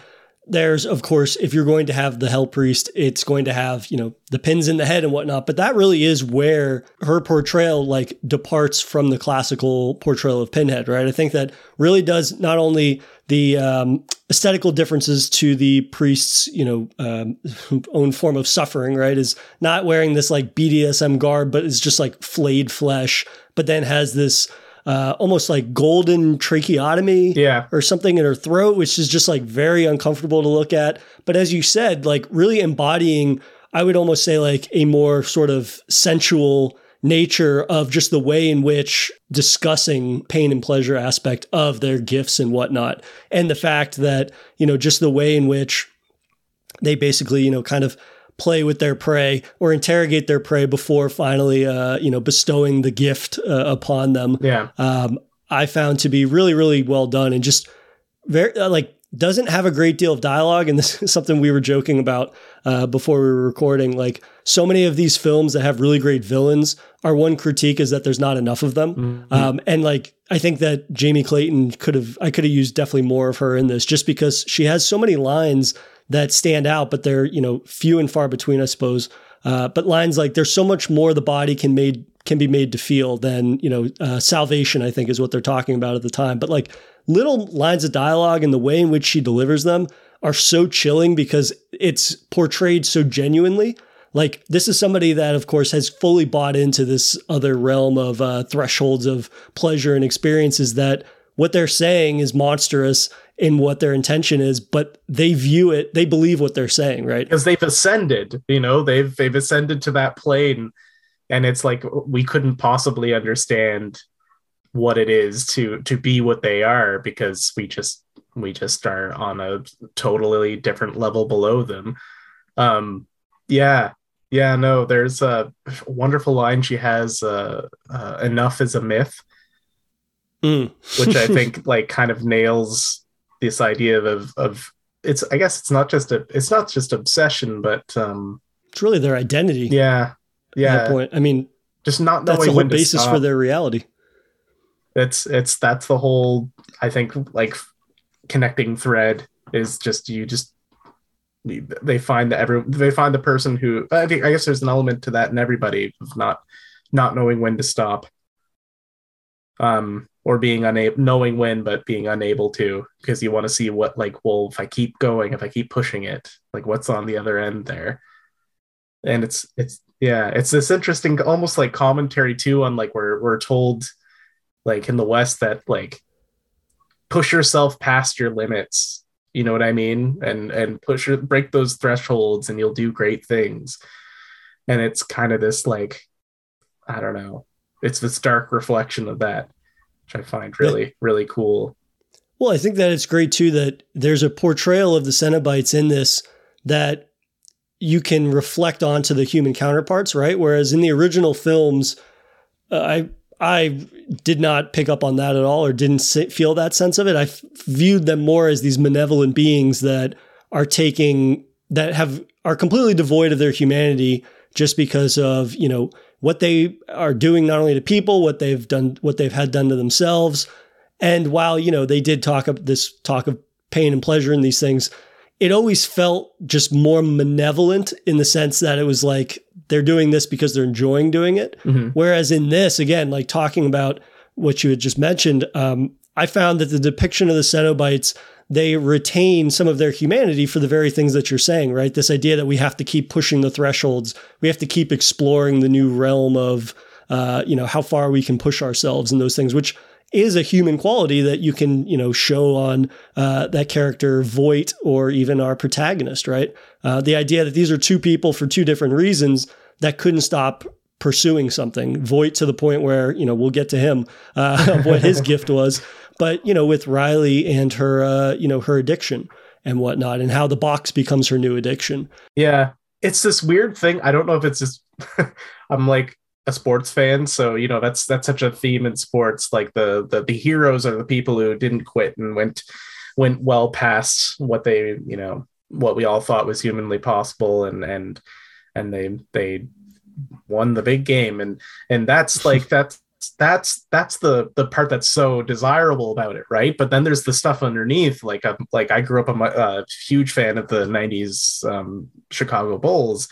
there's, of course, if you're going to have the Hell Priest, it's going to have, you know, the pins in the head and whatnot, but that really is where her portrayal, like, departs from the classical portrayal of Pinhead, right? I think that really does not only the um, aesthetical differences to the priest's, you know, um, own form of suffering, right, is not wearing this, like, B D S M garb, but it's just, like, flayed flesh, but then has this Uh, almost like golden tracheotomy yeah. or something in her throat, which is just like very uncomfortable to look at. But as you said, like really embodying, I would almost say like a more sort of sensual nature of just the way in which discussing pain and pleasure aspect of their gifts and whatnot. And the fact that, you know, just the way in which they basically, you know, kind of play with their prey or interrogate their prey before finally, uh, you know, bestowing the gift uh, upon them. Yeah. Um, I found to be really, really well done, and just very uh, like doesn't have a great deal of dialogue. And this is something we were joking about uh, before we were recording. Like so many of these films that have really great villains, our one critique is that there's not enough of them. Mm-hmm. Um, and like, I think that Jamie Clayton could have, I could have used definitely more of her in this, just because she has so many lines that stand out, but they're, you know, few and far between, I suppose. Uh, but lines like, there's so much more the body can made can be made to feel than, you know, uh, salvation, I think is what they're talking about at the time. But like little lines of dialogue and the way in which she delivers them are so chilling because it's portrayed so genuinely. Like this is somebody that, of course, has fully bought into this other realm of uh, thresholds of pleasure and experiences that what they're saying is monstrous in what their intention is, but they view it, they believe what they're saying, right? Because they've ascended, you know, they've they've ascended to that plane, and it's like we couldn't possibly understand what it is to to be what they are, because we just we just are on a totally different level below them. Um, yeah, yeah, no, there's a wonderful line she has, uh, uh, enough is a myth, mm. which I think like kind of nails this idea of of it's I guess it's not just a it's not just obsession, but um it's really their identity. Yeah, yeah. At that point, I mean, just not knowing that's the whole basis for their reality. It's it's that's the whole I think like connecting thread is just you just they find that every they find the person who I think I guess there's an element to that in everybody of not not knowing when to stop. Um. Or being unable, knowing when, but being unable to, because you want to see what, like, well, if I keep going, if I keep pushing it, like, what's on the other end there? And it's, it's, yeah, it's this interesting, almost like commentary too on like we're we're told, like in the West, that like push yourself past your limits You know what I mean? And and push or break those thresholds and you'll do great things. And it's kind of this, like, I don't know. It's this dark reflection of that, which I find really, really cool. Well, I think that it's great, too, that there's a portrayal of the Cenobites in this that you can reflect onto the human counterparts, right? Whereas in the original films, uh, I I did not pick up on that at all, or didn't sit, feel that sense of it. I f- viewed them more as these malevolent beings that are taking, that have are completely devoid of their humanity just because of, you know, what they are doing, not only to people, what they've done, what they've had done to themselves. And while, you know, they did talk of this talk of pain and pleasure in these things, it always felt just more malevolent in the sense that it was like they're doing this because they're enjoying doing it. Mm-hmm. Whereas in this, again, like talking about what you had just mentioned, um, I found that the depiction of the Cenobites, they retain some of their humanity for the very things that you're saying, right? This idea that we have to keep pushing the thresholds. We have to keep exploring the new realm of, uh, you know, how far we can push ourselves and those things, which is a human quality that you can, you know, show on uh, that character Voight or even our protagonist, right? Uh, the idea that these are two people for two different reasons that couldn't stop pursuing something. Voight to the point where, you know, we'll get to him, uh, of what his gift was, but, you know, with Riley and her, uh, you know, her addiction and whatnot, and how the box becomes her new addiction. Yeah. It's this weird thing. I don't know if it's just, I'm like, a sports fan, so you know that's that's such a theme in sports. Like the the the heroes are the people who didn't quit and went went well past what they you know what we all thought was humanly possible, and and and they they won the big game, and and that's like that's that's that's the the part that's so desirable about it, right? But then there's the stuff underneath. Like I'm, like I grew up I'm a uh, huge fan of the nineties um, Chicago Bulls.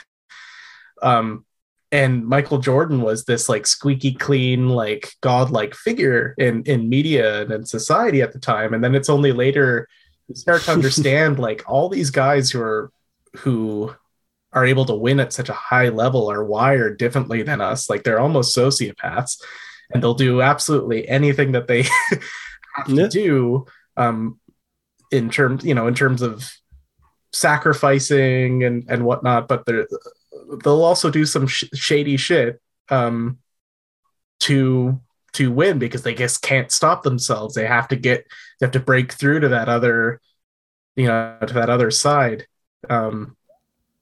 Um. And Michael Jordan was this like squeaky clean, like godlike figure in, in media and in society at the time. And then it's only later you start to understand like all these guys who are who are able to win at such a high level are wired differently than us. Like they're almost sociopaths, and they'll do absolutely anything that they have yeah. to do um, in terms, you know, in terms of sacrificing and, and whatnot. But they're they'll also do some sh- shady shit um, to to win because they just can't stop themselves. They have to get, they have to break through to that other, you know, to that other side. Um,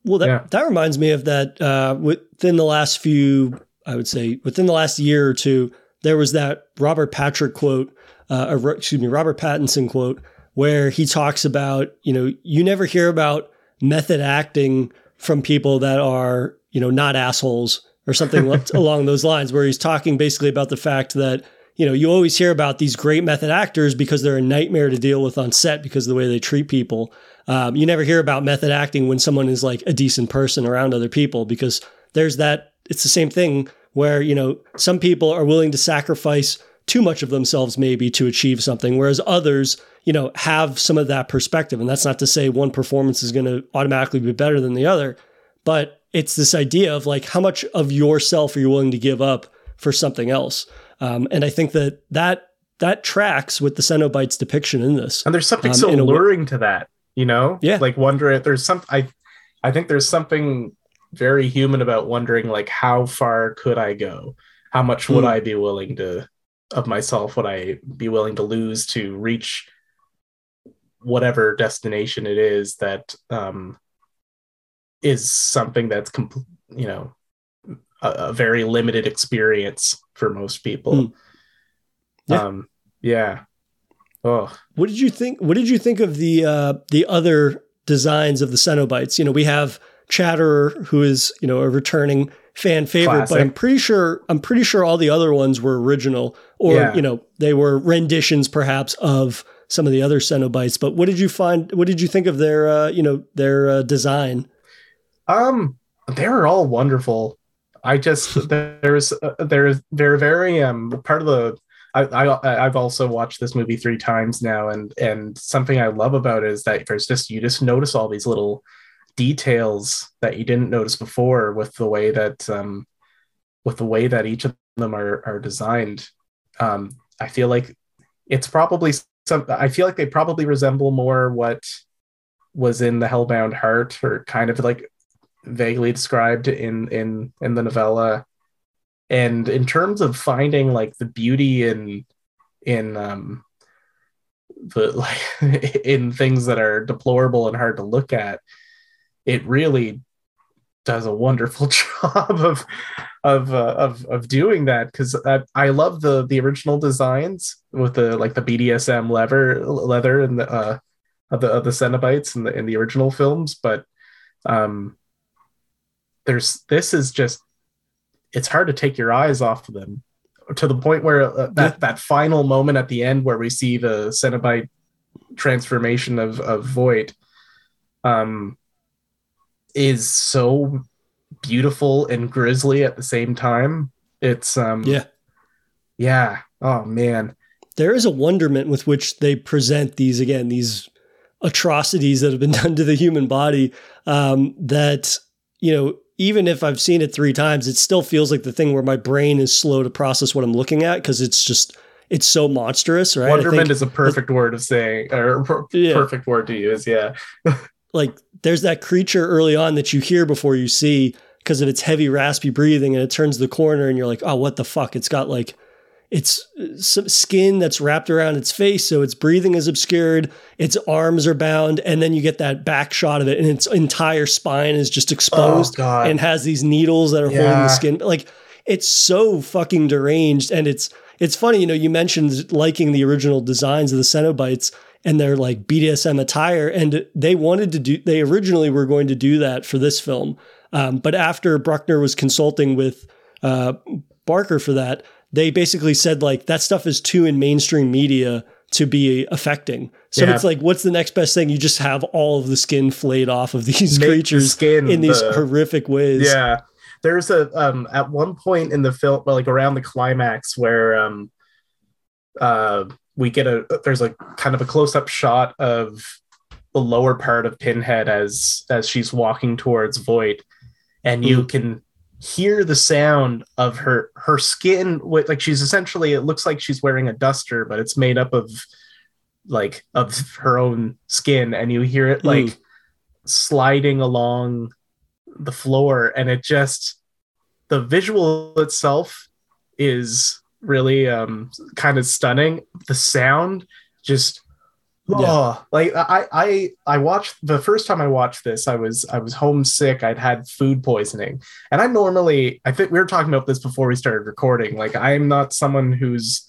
well, that yeah. that reminds me of that. Uh, within the last few, I would say, within the last year or two, there was that Robert Patrick quote, uh, or, excuse me, Robert Pattinson quote, where he talks about, you know, you never hear about method acting from people that are, you know, not assholes or something along those lines, where he's talking basically about the fact that, you know, you always hear about these great method actors because they're a nightmare to deal with on set because of the way they treat people. Um, you never hear about method acting when someone is like a decent person around other people, because there's that, it's the same thing where, you know, some people are willing to sacrifice too much of themselves maybe to achieve something, whereas others, you know, have some of that perspective. And that's not to say one performance is going to automatically be better than the other, but it's this idea of like, how much of yourself are you willing to give up for something else? Um, and I think that that, that tracks with the Cenobites depiction in this. And there's something um, so alluring way- to that, you know, yeah. like wonder if there's some, I, I think there's something very human about wondering like, how far could I go? How much would mm. I be willing to, of myself, would I be willing to lose to reach whatever destination it is that um, is something that's, compl- you know, a, a very limited experience for most people. Mm. Yeah. Um, yeah. Oh, what did you think? What did you think of the, uh, the other designs of the Cenobites? You know, we have Chatterer, who is, you know, a returning fan favorite, Classic. But I'm pretty sure, I'm pretty sure all the other ones were original, or, yeah. you know, they were renditions perhaps of some of the other Cenobites. But what did you find, what did you think of their, uh, you know, their uh, design? Um, they were all wonderful. I just, there's, uh, there's, they're very, um, part of the, I, I, I've also watched this movie three times now. And, and something I love about it is that there's just, you just notice all these little details that you didn't notice before with the way that, um, with the way that each of them are, are designed. Um, I feel like it's probably some, I feel like they probably resemble more what was in The Hellbound Heart, or kind of like vaguely described in in in the novella. And in terms of finding like the beauty in in um the like in things that are deplorable and hard to look at, it really does a wonderful job of of uh, of of doing that, because I, I love the the original designs with the like the B D S M leather leather and the uh of the of the Cenobites in the in the original films, but um there's this is just it's hard to take your eyes off of them, to the point where uh, that that final moment at the end where we see the Cenobite transformation of of Voight um is so beautiful and grisly at the same time. It's um yeah yeah oh man, there is a wonderment with which they present these again these atrocities that have been done to the human body, um that, you know, even if I've seen it three times, it still feels like the thing where my brain is slow to process what I'm looking at, because it's just it's so monstrous, right? Wonderment is a perfect that, word of saying or per- yeah. perfect word to use. Yeah. Like there's that creature early on that you hear before you see because of its heavy, raspy breathing, and it turns the corner and you're like, oh, what the fuck? It's got like its skin that's wrapped around its face, so its breathing is obscured, its arms are bound, and then you get that back shot of it and its entire spine is just exposed oh, and has these needles that are yeah. holding the skin. Like it's so fucking deranged. And it's it's funny, you know, you mentioned liking the original designs of the Cenobites and their like B D S M attire. And they wanted to do, they originally were going to do that for this film. Um, but after Bruckner was consulting with uh, Barker for that, they basically said like that stuff is too in mainstream media to be affecting. So yeah. It's like, what's the next best thing? You just have all of the skin flayed off of these Make creatures the skin, in these the, horrific ways. Yeah. There's a, um, at one point in the film, like around the climax where, um, uh, we get a, there's a kind of a close-up shot of the lower part of Pinhead as, as she's walking towards Voight, and you mm. can hear the sound of her, her skin with like, she's essentially, it looks like she's wearing a duster, but it's made up of like, of her own skin. And you hear it like mm. sliding along the floor, and it just, the visual itself is really um kind of stunning. The sound just yeah. oh, like I I I watched the first time I watched this I was I was homesick. I'd had food poisoning, and I normally I think we were talking about this before we started recording, like I'm not someone who's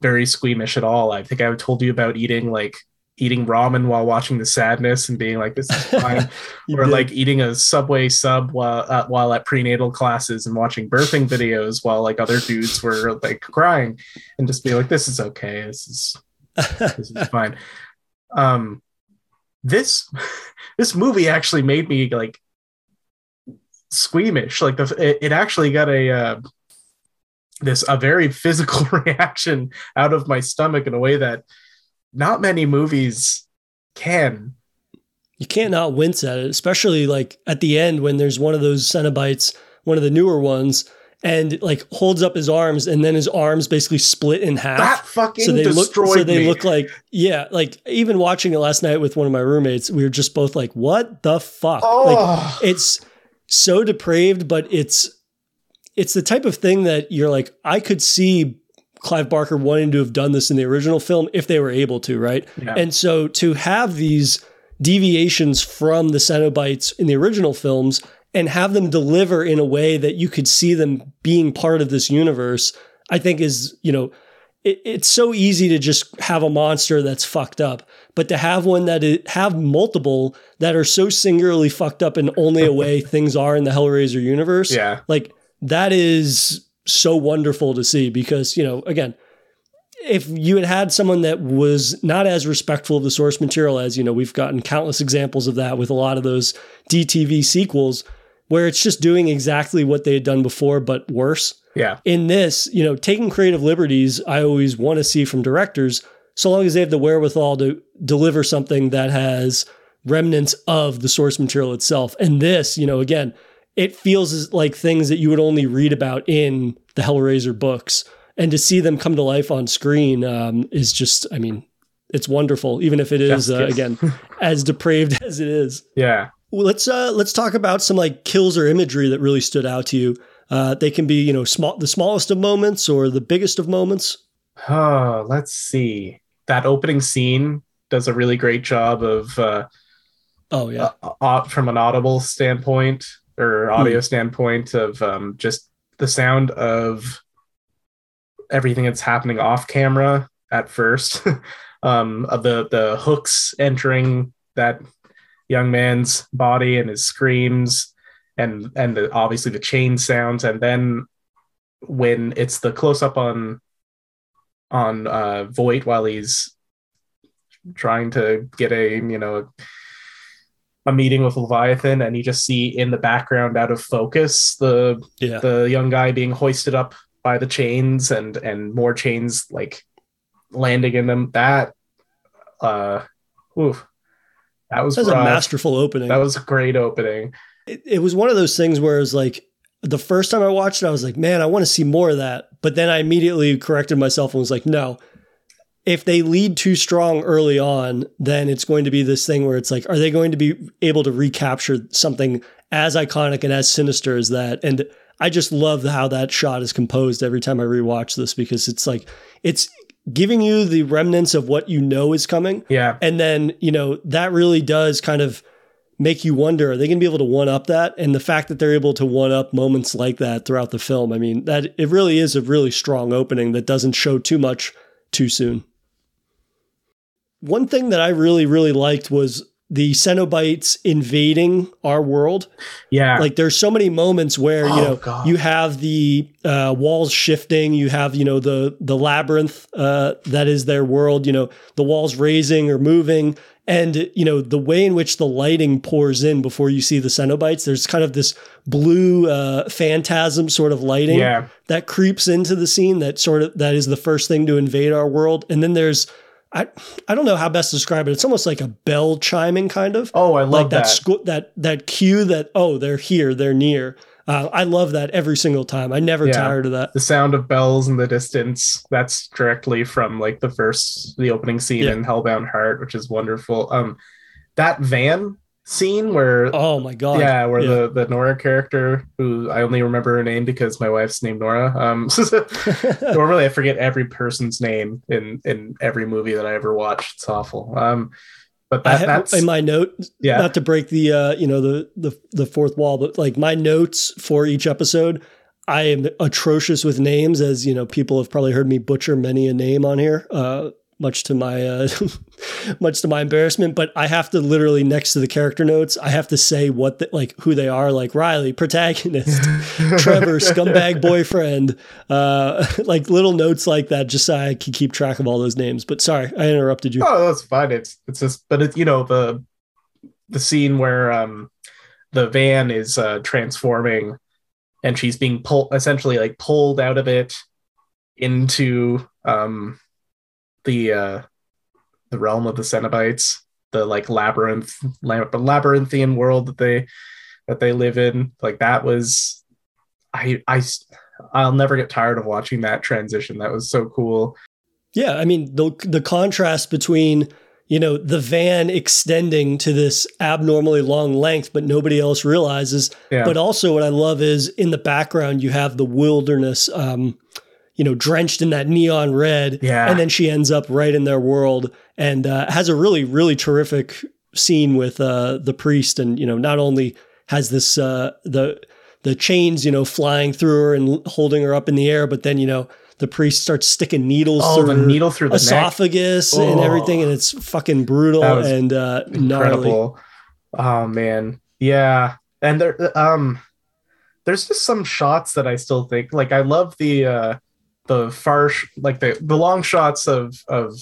very squeamish at all. I think I told you about eating like eating ramen while watching The Sadness and being like, this is fine. Or did. Like eating a Subway sub while, uh, while at prenatal classes and watching birthing videos while like other dudes were like crying, and just be like, this is okay. This is, this is fine. Um, this, this movie actually made me like squeamish. Like the, it, it actually got a, uh, this, a very physical reaction out of my stomach in a way that not many movies can. You can't not wince at it, especially like at the end when there's one of those Cenobites, one of the newer ones, and like holds up his arms, and then his arms basically split in half. That fucking so they destroyed look, So they me. look like, yeah, like even watching it last night with one of my roommates, we were just both like, what the fuck? Oh. Like, it's so depraved, but it's it's the type of thing that you're like, I could see Clive Barker wanting to have done this in the original film if they were able to, right? Yeah. And so to have these deviations from the Cenobites in the original films and have them deliver in a way that you could see them being part of this universe, I think is, you know, it, it's so easy to just have a monster that's fucked up, but to have one that is, have multiple that are so singularly fucked up in only a way things are in the Hellraiser universe. Yeah. Like that is so wonderful to see, because, you know, again, if you had had someone that was not as respectful of the source material as, you know, we've gotten countless examples of that with a lot of those D T V sequels where it's just doing exactly what they had done before, but worse. Yeah. In this, you know, taking creative liberties, I always want to see from directors, so long as they have the wherewithal to deliver something that has remnants of the source material itself. And this, you know, again, it feels like things that you would only read about in the Hellraiser books, and to see them come to life on screen um, is just, I mean, it's wonderful, even if it is, uh, again, as depraved as it is. Yeah. Let's uh, let's talk about some like kills or imagery that really stood out to you. Uh, they can be, you know, small, the smallest of moments or the biggest of moments. Oh, let's see. That opening scene does a really great job of, uh, oh yeah, uh, from an audible standpoint or audio mm. standpoint of um, just the sound of everything that's happening off camera at first, um, of the the hooks entering that young man's body and his screams, and and the, obviously the chain sounds, and then when it's the close up on on uh, Voight while he's trying to get a you know a meeting with Leviathan, and you just see in the background out of focus the yeah. the young guy being hoisted up by the chains and and more chains like landing in them. That uh, oof. That was, that was a masterful opening. That was a great opening. It, it was one of those things where it was like, the first time I watched it, I was like, man, I want to see more of that. But then I immediately corrected myself and was like, no, if they lead too strong early on, then it's going to be this thing where it's like, are they going to be able to recapture something as iconic and as sinister as that? And I just love how that shot is composed every time I rewatch this, because it's like, it's giving you the remnants of what you know is coming. Yeah. And then, you know, that really does kind of make you wonder, are they going to be able to one up that? And the fact that they're able to one up moments like that throughout the film, I mean, that it really is a really strong opening that doesn't show too much too soon. One thing that I really, really liked was the Cenobites invading our world. Yeah. Like there's so many moments where, oh, you know, God. you have the uh, walls shifting, you have, you know, the, the labyrinth uh, that is their world, you know, the walls raising or moving. And, you know, the way in which the lighting pours in before you see the Cenobites, there's kind of this blue uh, phantasm sort of lighting yeah. that creeps into the scene that sort of, that is the first thing to invade our world. And then there's, I I don't know how best to describe it. It's almost like a bell chiming kind of. Oh, I love like that. That, squ- that that cue that, oh, they're here, they're near. Uh, I love that every single time. I never yeah. tired of that. The sound of bells in the distance. That's directly from like the first, the opening scene yeah. in Hellbound Heart, which is wonderful. Um, that van scene where, oh my God. Yeah. Where yeah. the, the Nora character, who I only remember her name because my wife's named Nora. Um, normally I forget every person's name in, in every movie that I ever watched. It's awful. Um, But that, I have, that's, in my note, yeah. not to break the uh, you know the, the the fourth wall, but like my notes for each episode, I am atrocious with names, as you know, people have probably heard me butcher many a name on here, uh, much to my uh, much to my embarrassment. But I have to literally next to the character notes, I have to say what the, like who they are, like Riley, protagonist, Trevor, scumbag boyfriend, uh, like little notes like that, just so I can keep track of all those names. But sorry, I interrupted you. Oh, that's fine. It's it's just, but it's you know the the scene where um, the van is uh, transforming, and she's being pulled, essentially like pulled out of it into. Um, the uh the realm of the Cenobites, the like labyrinth labyrinthian world that they that they live in. Like that was I I I'll never get tired of watching that transition. That was so cool. Yeah, I mean the the contrast between, you know, the van extending to this abnormally long length, but nobody else realizes. Yeah. But also what I love is in the background you have the wilderness um you know, drenched in that neon red. Yeah. And then she ends up right in their world and uh, has a really, really terrific scene with uh, the priest. And, you know, not only has this, uh, the, the chains, you know, flying through her and holding her up in the air, but then, you know, the priest starts sticking needles oh, through the her needle through the esophagus neck. Oh. And everything. And it's fucking brutal and uh, incredible. Gnarly. Oh man. Yeah. And there, um, there's just some shots that I still think, like, I love the, uh, the far, sh- like the, the long shots of, of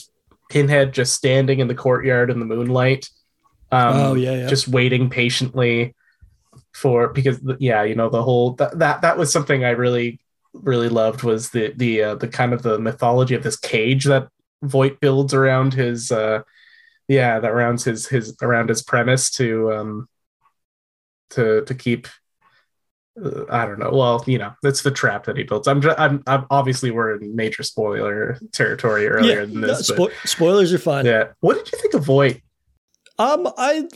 Pinhead just standing in the courtyard in the moonlight. Um, oh yeah, yeah. Just waiting patiently for, because yeah, you know, the whole, th- that, that was something I really, really loved was the, the, uh, the kind of the mythology of this cage that Voight builds around his, uh, yeah, that rounds his, his, around his premise to, um, to, to keep uh, I don't know. Well, you know, that's the trap that he builds. I'm, just, I'm, I'm obviously we're in major spoiler territory earlier yeah, than this. No, spo- spoilers are fine. Yeah. What did you think of Voight? Um, I,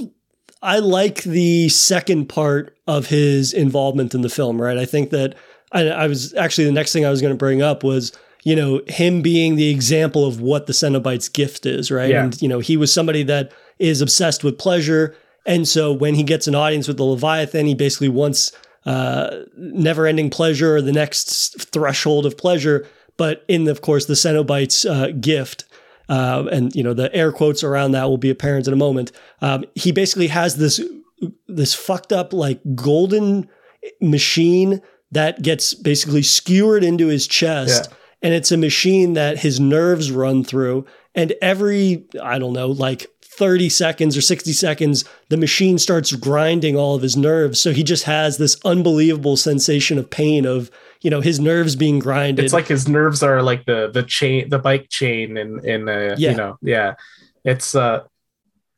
I like the second part of his involvement in the film, right? I think that I, I was actually, the next thing I was going to bring up was, you know, him being the example of what the Cenobites' gift is, right? Yeah. And, you know, he was somebody that is obsessed with pleasure. And so when he gets an audience with the Leviathan, he basically wants uh, never-ending pleasure or the next threshold of pleasure. But in, of course, the Cenobites' uh, gift, uh, and, you know, the air quotes around that will be apparent in a moment. Um, he basically has this, this fucked up, like, golden machine that gets basically skewered into his chest. Yeah. And it's a machine that his nerves run through. And every, I don't know, like thirty seconds or sixty seconds, the machine starts grinding all of his nerves. So he just has this unbelievable sensation of pain of, you know, his nerves being grinded. It's like his nerves are like the the chain, the bike chain and, and uh, yeah. you know, yeah. It's, uh,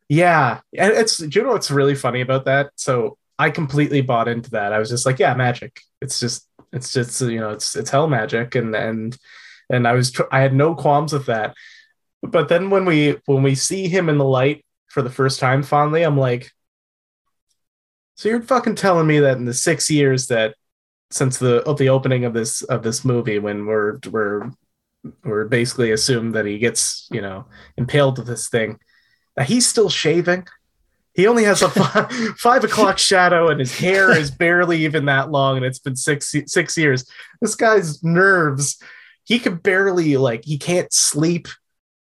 yeah. And it's, do you know what's really funny about that? So I completely bought into that. I was just like, yeah, magic. It's just, It's just, you know, it's it's hell magic, and and and I was tr- I had no qualms with that. But then when we when we see him in the light for the first time, fondly, I'm like, so you're fucking telling me that in the six years that since the the opening of this of this movie, when we're we're we're basically assumed that he gets, you know, impaled with this thing, that he's still shaving. He only has a five, five o'clock shadow, and his hair is barely even that long, and it's been six six years. This guy's nerves, he can barely, like, he can't sleep.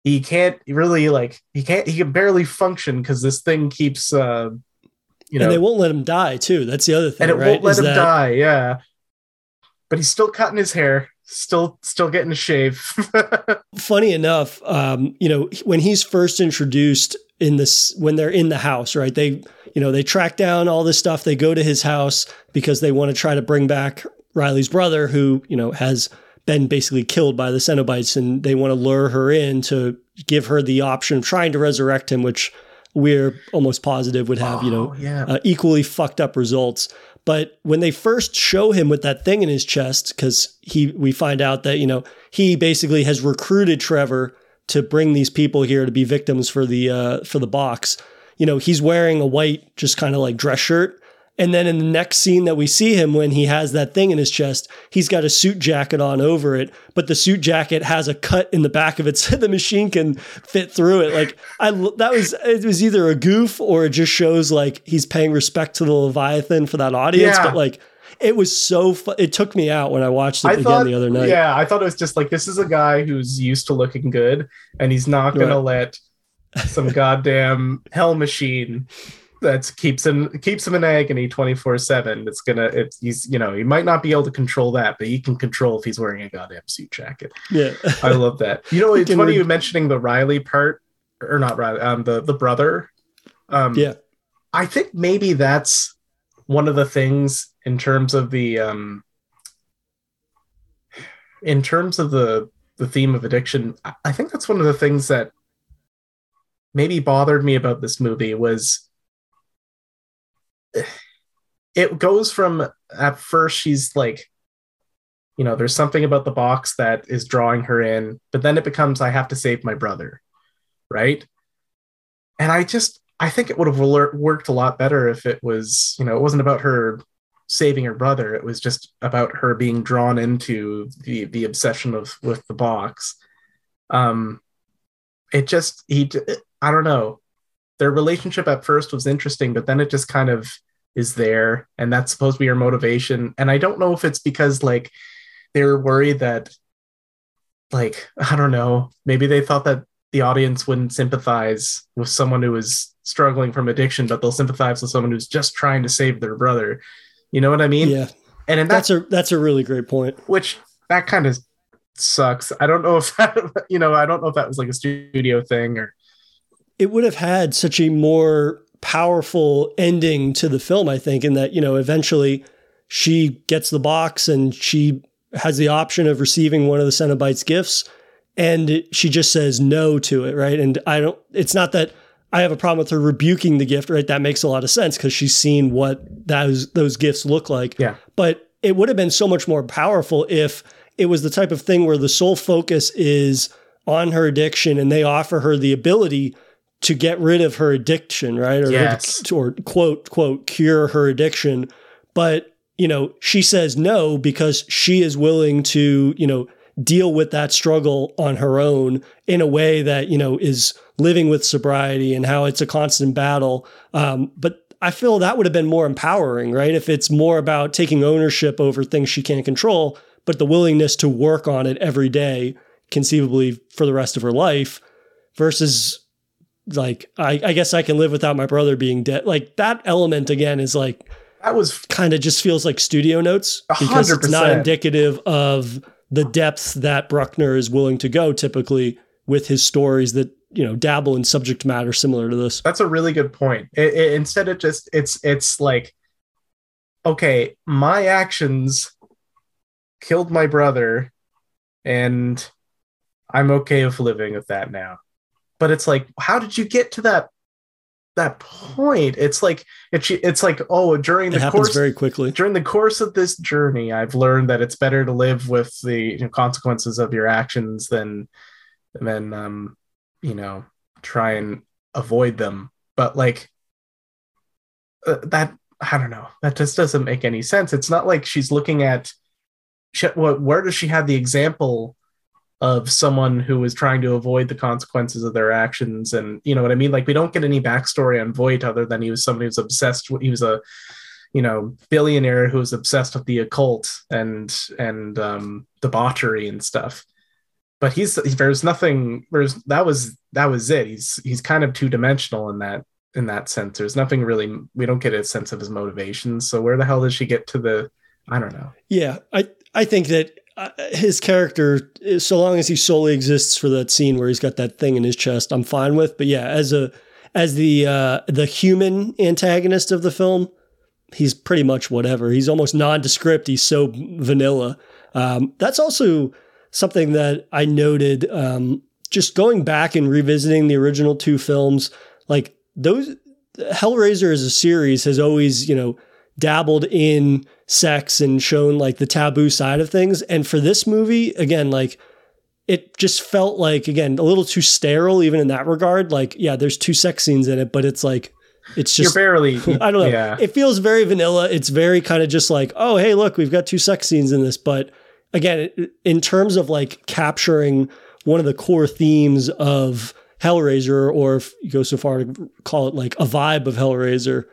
He can't really, like, he can't, he can barely function because this thing keeps, uh, you know. And they won't let him die, too. That's the other thing, And it right? won't let is him that... die, yeah. But he's still cutting his hair. Still, still getting a shave. Funny enough, um, you know, when he's first introduced in this, when they're in the house, right? They, you know, they track down all this stuff. They go to his house because they want to try to bring back Riley's brother, who, you know, has been basically killed by the Cenobites, and they want to lure her in to give her the option of trying to resurrect him, which we're almost positive would have, oh, you know, yeah. uh, equally fucked up results. But when they first show him with that thing in his chest, because he, we find out that, you know, he basically has recruited Trevor to bring these people here to be victims for the uh, for the box. You know, he's wearing a white, just kind of like dress shirt. And then in the next scene that we see him, when he has that thing in his chest, he's got a suit jacket on over it, but the suit jacket has a cut in the back of it so the machine can fit through it. Like, I, that was, it was either a goof or it just shows like he's paying respect to the Leviathan for that audience. Yeah. But like, it was so fu- it took me out when I watched it I again thought, the other night. Yeah. I thought it was just like, this is a guy who's used to looking good and he's not going right. to let some goddamn hell machine that keeps him keeps him in agony twenty-four seven. It's gonna it's he's you know, he might not be able to control that, but he can control if he's wearing a goddamn suit jacket. Yeah. I love that. You know, it's funny you mentioning the Riley part, or not Riley, um the, the brother. Um yeah. I think maybe that's one of the things in terms of the um in terms of the the theme of addiction. I think that's one of the things that maybe bothered me about this movie was it goes from, at first she's like, you know, there's something about the box that is drawing her in, but then it becomes, I have to save my brother, right? And I just, I think it would have worked a lot better if it was, you know, it wasn't about her saving her brother. It was just about her being drawn into the the obsession of with the box. Um, it just, he, I don't know. Their relationship at first was interesting, but then it just kind of is there, and that's supposed to be her motivation. And I don't know if it's because like they were worried that, like, I don't know, maybe they thought that the audience wouldn't sympathize with someone who was struggling from addiction, but they'll sympathize with someone who's just trying to save their brother. You know what I mean? Yeah. And in that, that's a that's a really great point. Which that kind of sucks. I don't know if that, you know, I don't know if that was like a studio thing or. It would have had such a more powerful ending to the film, I think, in that, you know, eventually she gets the box and she has the option of receiving one of the Cenobites' gifts, and she just says no to it, right? And I don't, it's not that I have a problem with her rebuking the gift, right? That makes a lot of sense because she's seen what those those gifts look like. Yeah. But it would have been so much more powerful if it was the type of thing where the sole focus is on her addiction and they offer her the ability to get rid of her addiction, right? Or, yes. to, or quote, quote, cure her addiction. But, you know, she says no because she is willing to, you know, deal with that struggle on her own in a way that, you know, is living with sobriety and how it's a constant battle. Um, but I feel that would have been more empowering, right? If it's more about taking ownership over things she can't control, but the willingness to work on it every day, conceivably for the rest of her life, versus like, I, I guess I can live without my brother being dead. Like that element again is like, that was kind of just feels like studio notes because one hundred percent. It's not indicative of the depth that Bruckner is willing to go typically with his stories that, you know, dabble in subject matter similar to this. That's a really good point. It, it, instead of just, it's, it's like, okay, my actions killed my brother and I'm okay with living with that now. But it's like, how did you get to that, that point? It's like, it's, it's like, oh, during the course very quickly during the course of this journey, I've learned that it's better to live with the you know, consequences of your actions than, than, um, you know, try and avoid them. But like uh, that, I don't know, that just doesn't make any sense. It's not like she's looking at she, what, where does she have the example of someone who was trying to avoid the consequences of their actions? And you know what I mean? Like we don't get any backstory on Voight other than he was somebody who's obsessed with, he was a, you know, billionaire who was obsessed with the occult and, and um, debauchery and stuff. But he's, there's nothing, there's, that was, that was it. He's, he's kind of two dimensional in that, in that sense. There's nothing really, we don't get a sense of his motivations. So where the hell does she get to the, I don't know. Yeah. I, I think that uh, his character, so long as he solely exists for that scene where he's got that thing in his chest, I'm fine with. But yeah, as a, as the, uh, the human antagonist of the film, he's pretty much whatever. He's almost nondescript. He's so vanilla. Um, that's also something that I noted, um, just going back and revisiting the original two films, like those, Hellraiser as a series has always, you know, dabbled in sex and shown like the taboo side of things. And for this movie, again, like it just felt like, again, a little too sterile, even in that regard. Like, yeah, there's two sex scenes in it, but it's like, it's just You're barely, I don't know. Yeah. It feels very vanilla. It's very kind of just like, oh, hey, look, we've got two sex scenes in this, but again, in terms of like capturing one of the core themes of Hellraiser, or if you go so far to call it like a vibe of Hellraiser,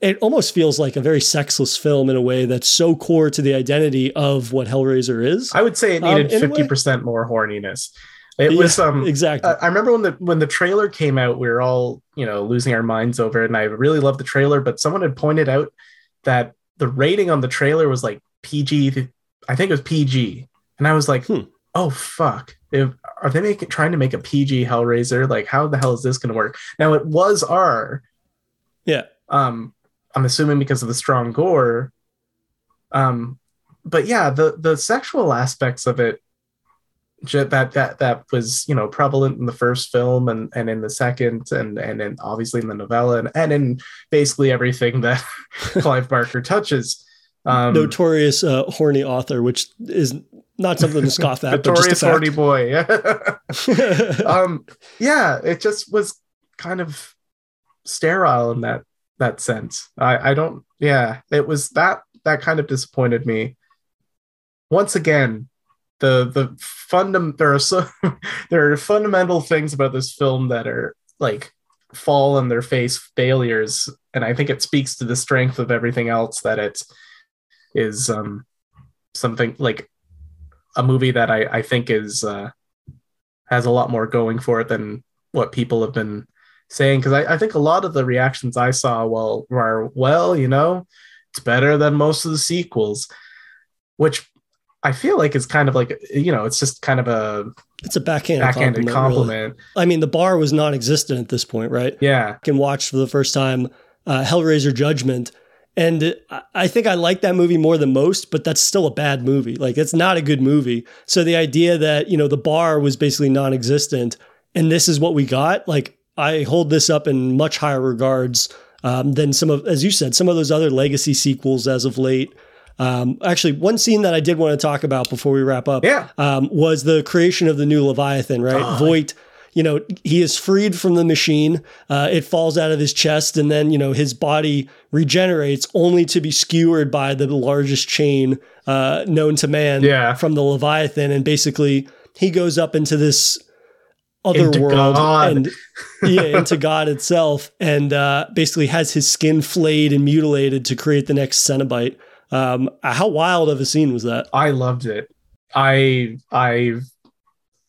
it almost feels like a very sexless film in a way that's so core to the identity of what Hellraiser is. I would say it needed um, fifty percent more horniness. It yeah, was um exactly. I remember when the when the trailer came out, we were all, you know, losing our minds over it, and I really loved the trailer. But someone had pointed out that the rating on the trailer was like P G. I think it was P G, and I was like, hmm. "Oh fuck! If, are they making trying to make a P G Hellraiser? Like, how the hell is this going to work?" Now it was R. Yeah. Um, I'm assuming because of the strong gore. Um, but yeah, the the sexual aspects of it that that that was you know prevalent in the first film and, and in the second and and in, obviously in the novella and, and in basically everything that Clive Barker touches. Um, notorious uh, horny author, which is not something to scoff at. Notorious horny boy. um, yeah, it just was kind of sterile in that that sense. I, I don't. Yeah, it was that that kind of disappointed me. Once again, the the fundam there are so there are fundamental things about this film that are like fall on their face failures, and I think it speaks to the strength of everything else that it's. Is um, something like a movie that I, I think is uh, has a lot more going for it than what people have been saying. Because I, I think a lot of the reactions I saw well, were, well, you know, it's better than most of the sequels, which I feel like is kind of like, you know, it's just kind of a... It's a backhanded, backhanded compliment. compliment. Really. I mean, the bar was non-existent at this point, right? Yeah. I can watch for the first time uh, Hellraiser Judgment. And I think I like that movie more than most, but that's still a bad movie. Like, it's not a good movie. So the idea that, you know, the bar was basically non-existent and this is what we got, like, I hold this up in much higher regards um, than some of, as you said, some of those other legacy sequels as of late. Um, actually, one scene that I did want to talk about before we wrap up yeah. um, was the creation of the new Leviathan, right? Oh. Voight, you know, he is freed from the machine. Uh, it falls out of his chest, and then, you know, his body regenerates only to be skewered by the largest chain uh, known to man yeah. from the Leviathan. And basically, he goes up into this other into world God. and yeah, into God itself, and uh, basically has his skin flayed and mutilated to create the next Cenobite. Um, how wild of a scene was that? I loved it. I, I,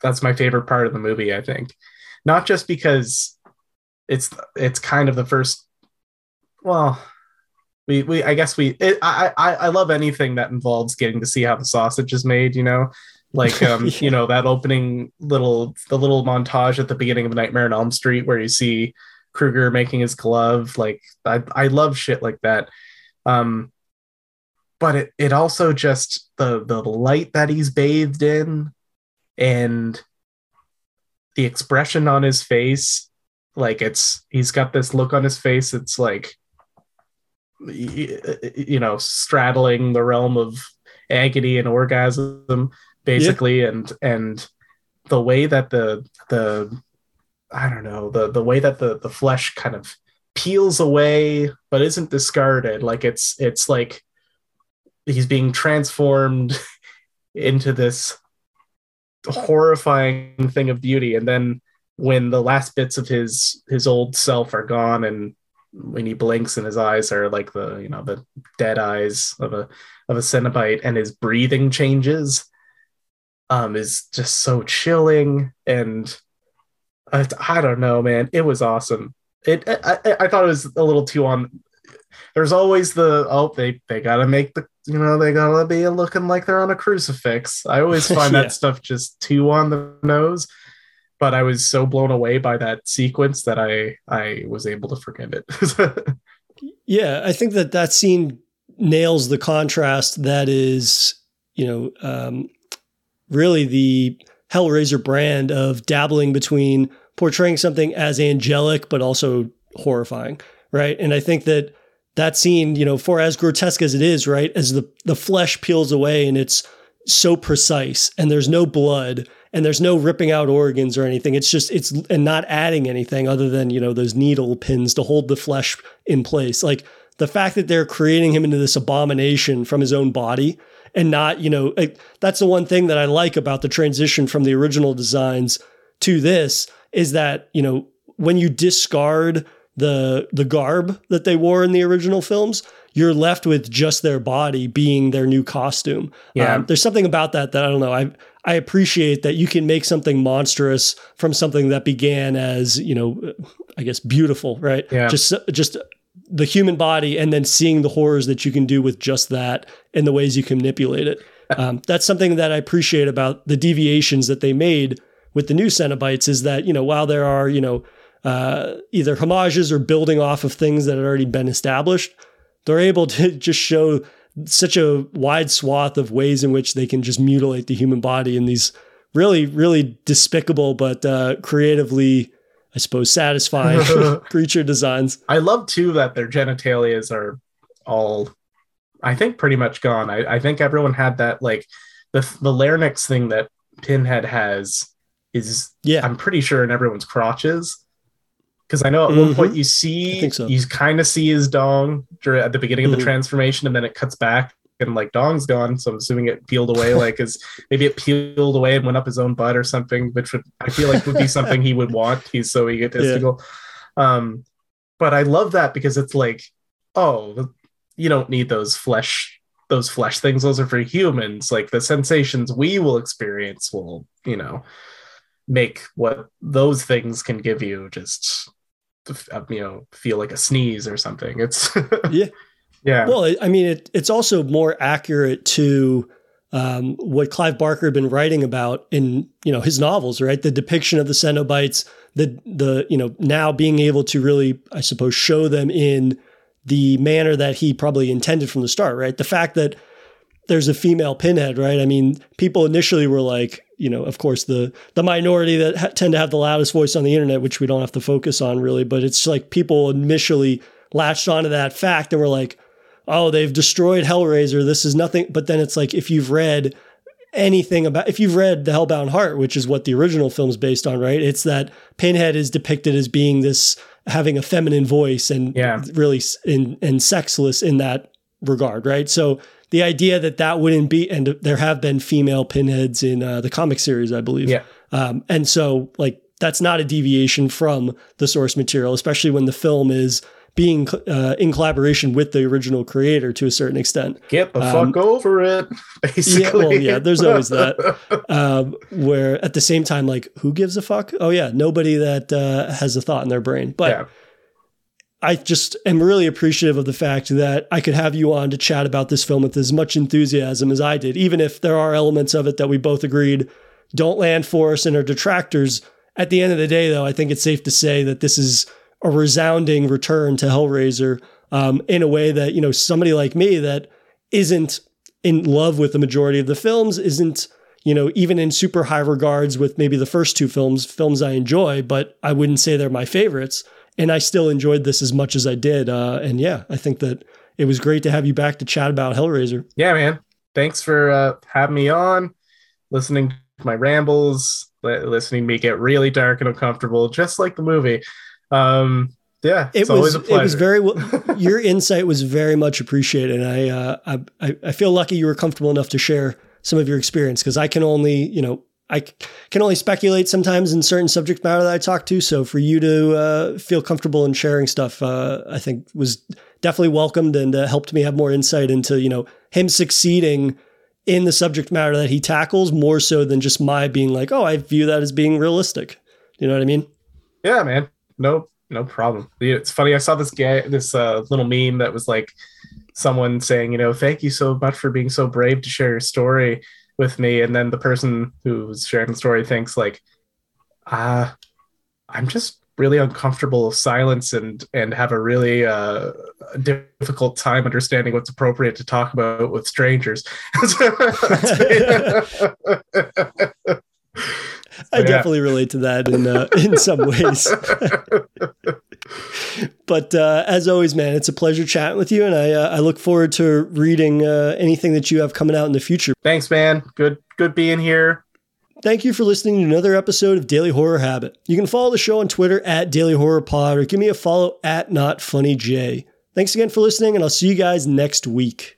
that's my favorite part of the movie, I think. Not just because it's, it's kind of the first, well, we, we, I guess we, it, I, I, I love anything that involves getting to see how the sausage is made, you know, like, um, yeah. you know, that opening little, the little montage at the beginning of Nightmare on Elm Street where you see Krueger making his glove. Like, I, I love shit like that. Um, But it, it also just the, the light that he's bathed in and the expression on his face, like it's, he's got this look on his face. It's like, you know, straddling the realm of agony and orgasm basically. Yeah. And, and the way that the, the, I don't know, the, the way that the, the flesh kind of peels away, but isn't discarded. Like it's, it's like, he's being transformed into this horrifying thing of beauty. And then when the last bits of his, his old self are gone, and when he blinks and his eyes are like the, you know, the dead eyes of a, of a Cenobite, and his breathing changes, um, is just so chilling. And I, I don't know, man, it was awesome. It, I, I thought it was a little too on. There's always the, oh, they, they gotta make the, you know, they gotta be looking like they're on a crucifix. I always find yeah. that stuff just too on the nose, but I was so blown away by that sequence that I, I was able to forget it. Yeah. I think that that scene nails the contrast that is, you know, um, really the Hellraiser brand of dabbling between portraying something as angelic, but also horrifying. Right. And I think that that scene, you know, for as grotesque as it is, right, as the, the flesh peels away and it's so precise, and there's no blood and there's no ripping out organs or anything. It's just, it's, and not adding anything other than, you know, those needle pins to hold the flesh in place. Like the fact that they're creating him into this abomination from his own body and not, you know, like, that's the one thing that I like about the transition from the original designs to this is that, you know, when you discard the the garb that they wore in the original films, you're left with just their body being their new costume. Yeah. Um, there's something about that that I don't know. I I appreciate that you can make something monstrous from something that began as, you know, I guess beautiful, right? Yeah. Just just the human body, and then seeing the horrors that you can do with just that and the ways you can manipulate it. Um, that's something that I appreciate about the deviations that they made with the new Cenobites, is that, you know, while there are, you know, Uh, either homages or building off of things that had already been established, they're able to just show such a wide swath of ways in which they can just mutilate the human body in these really, really despicable, but uh, creatively, I suppose, satisfying creature designs. I love too that their genitalias are all, I think, pretty much gone. I, I think everyone had that, like the, the larynx thing that Pinhead has is, yeah. I'm pretty sure, in everyone's crotches. Because I know at mm-hmm. one point you see, so. you kind of see his dong at the beginning mm-hmm. of the transformation, and then it cuts back and like dong's gone. So I'm assuming it peeled away, like his, maybe it peeled away and went up his own butt or something, which would, I feel like would be something he would want. He's so egotistical. Yeah. Um, but I love that because it's like, oh, you don't need those flesh, those flesh things. Those are for humans. Like the sensations we will experience will, you know, make what those things can give you just, you know, feel like a sneeze or something. It's yeah. Yeah. Well, I mean, it, it's also more accurate to um, what Clive Barker had been writing about in, you know, his novels, right? The depiction of the Cenobites, the, the, you know, now being able to really, I suppose, show them in the manner that he probably intended from the start, right? The fact that there's a female Pinhead, right? I mean, people initially were like, you know, of course, the the minority that ha- tend to have the loudest voice on the internet, which we don't have to focus on really, but it's like people initially latched onto that fact and were like, oh, they've destroyed Hellraiser. This is nothing. But then it's like, if you've read anything about, if you've read The Hellbound Heart, which is what the original film's based on, right? It's that Pinhead is depicted as being this, having a feminine voice and yeah. really in, and sexless in that regard, right? So the idea that that wouldn't be, and there have been female Pinheads in uh, the comic series, I believe. Yeah. Um, and so like, that's not a deviation from the source material, especially when the film is being uh, in collaboration with the original creator to a certain extent. Get the um, fuck over it, basically. Yeah, well, yeah, there's always that. Um, where at the same time, like, who gives a fuck? Oh, yeah, nobody that uh, has a thought in their brain. But yeah. I just am really appreciative of the fact that I could have you on to chat about this film with as much enthusiasm as I did, even if there are elements of it that we both agreed don't land for us and are detractors. At the end of the day, though, I think it's safe to say that this is a resounding return to Hellraiser um, in a way that, you know, somebody like me that isn't in love with the majority of the films, isn't, you know, even in super high regards with maybe the first two films, films I enjoy, but I wouldn't say they're my favorites. And I still enjoyed this as much as I did. Uh, and yeah, I think that it was great to have you back to chat about Hellraiser. Yeah, man. Thanks for uh, having me on, listening to my rambles, listening to me get really dark and uncomfortable, just like the movie. Um, yeah, it's it was, always a pleasure. It was very well, your insight was very much appreciated. And I, uh, I, I feel lucky you were comfortable enough to share some of your experience, because I can only, you know, I can only speculate sometimes in certain subject matter that I talk to. So for you to, uh, feel comfortable in sharing stuff, uh, I think was definitely welcomed and uh, helped me have more insight into, you know, him succeeding in the subject matter that he tackles, more so than just my being like, oh, I view that as being realistic. You know what I mean? Yeah, man. No, no problem. It's funny. I saw this guy, this uh, little meme that was like someone saying, you know, thank you so much for being so brave to share your story with me. And then the person who's sharing the story thinks like, uh, I'm just really uncomfortable with silence and, and have a really uh, difficult time understanding what's appropriate to talk about with strangers. I yeah. definitely relate to that in uh, in some ways. But uh, as always, man, it's a pleasure chatting with you, and I uh, I look forward to reading uh, anything that you have coming out in the future. Thanks, man. Good good being here. Thank you for listening to another episode of Daily Horror Habit. You can follow the show on Twitter at Daily Horror Pod, or give me a follow at Not Funny J. Thanks again for listening, and I'll see you guys next week.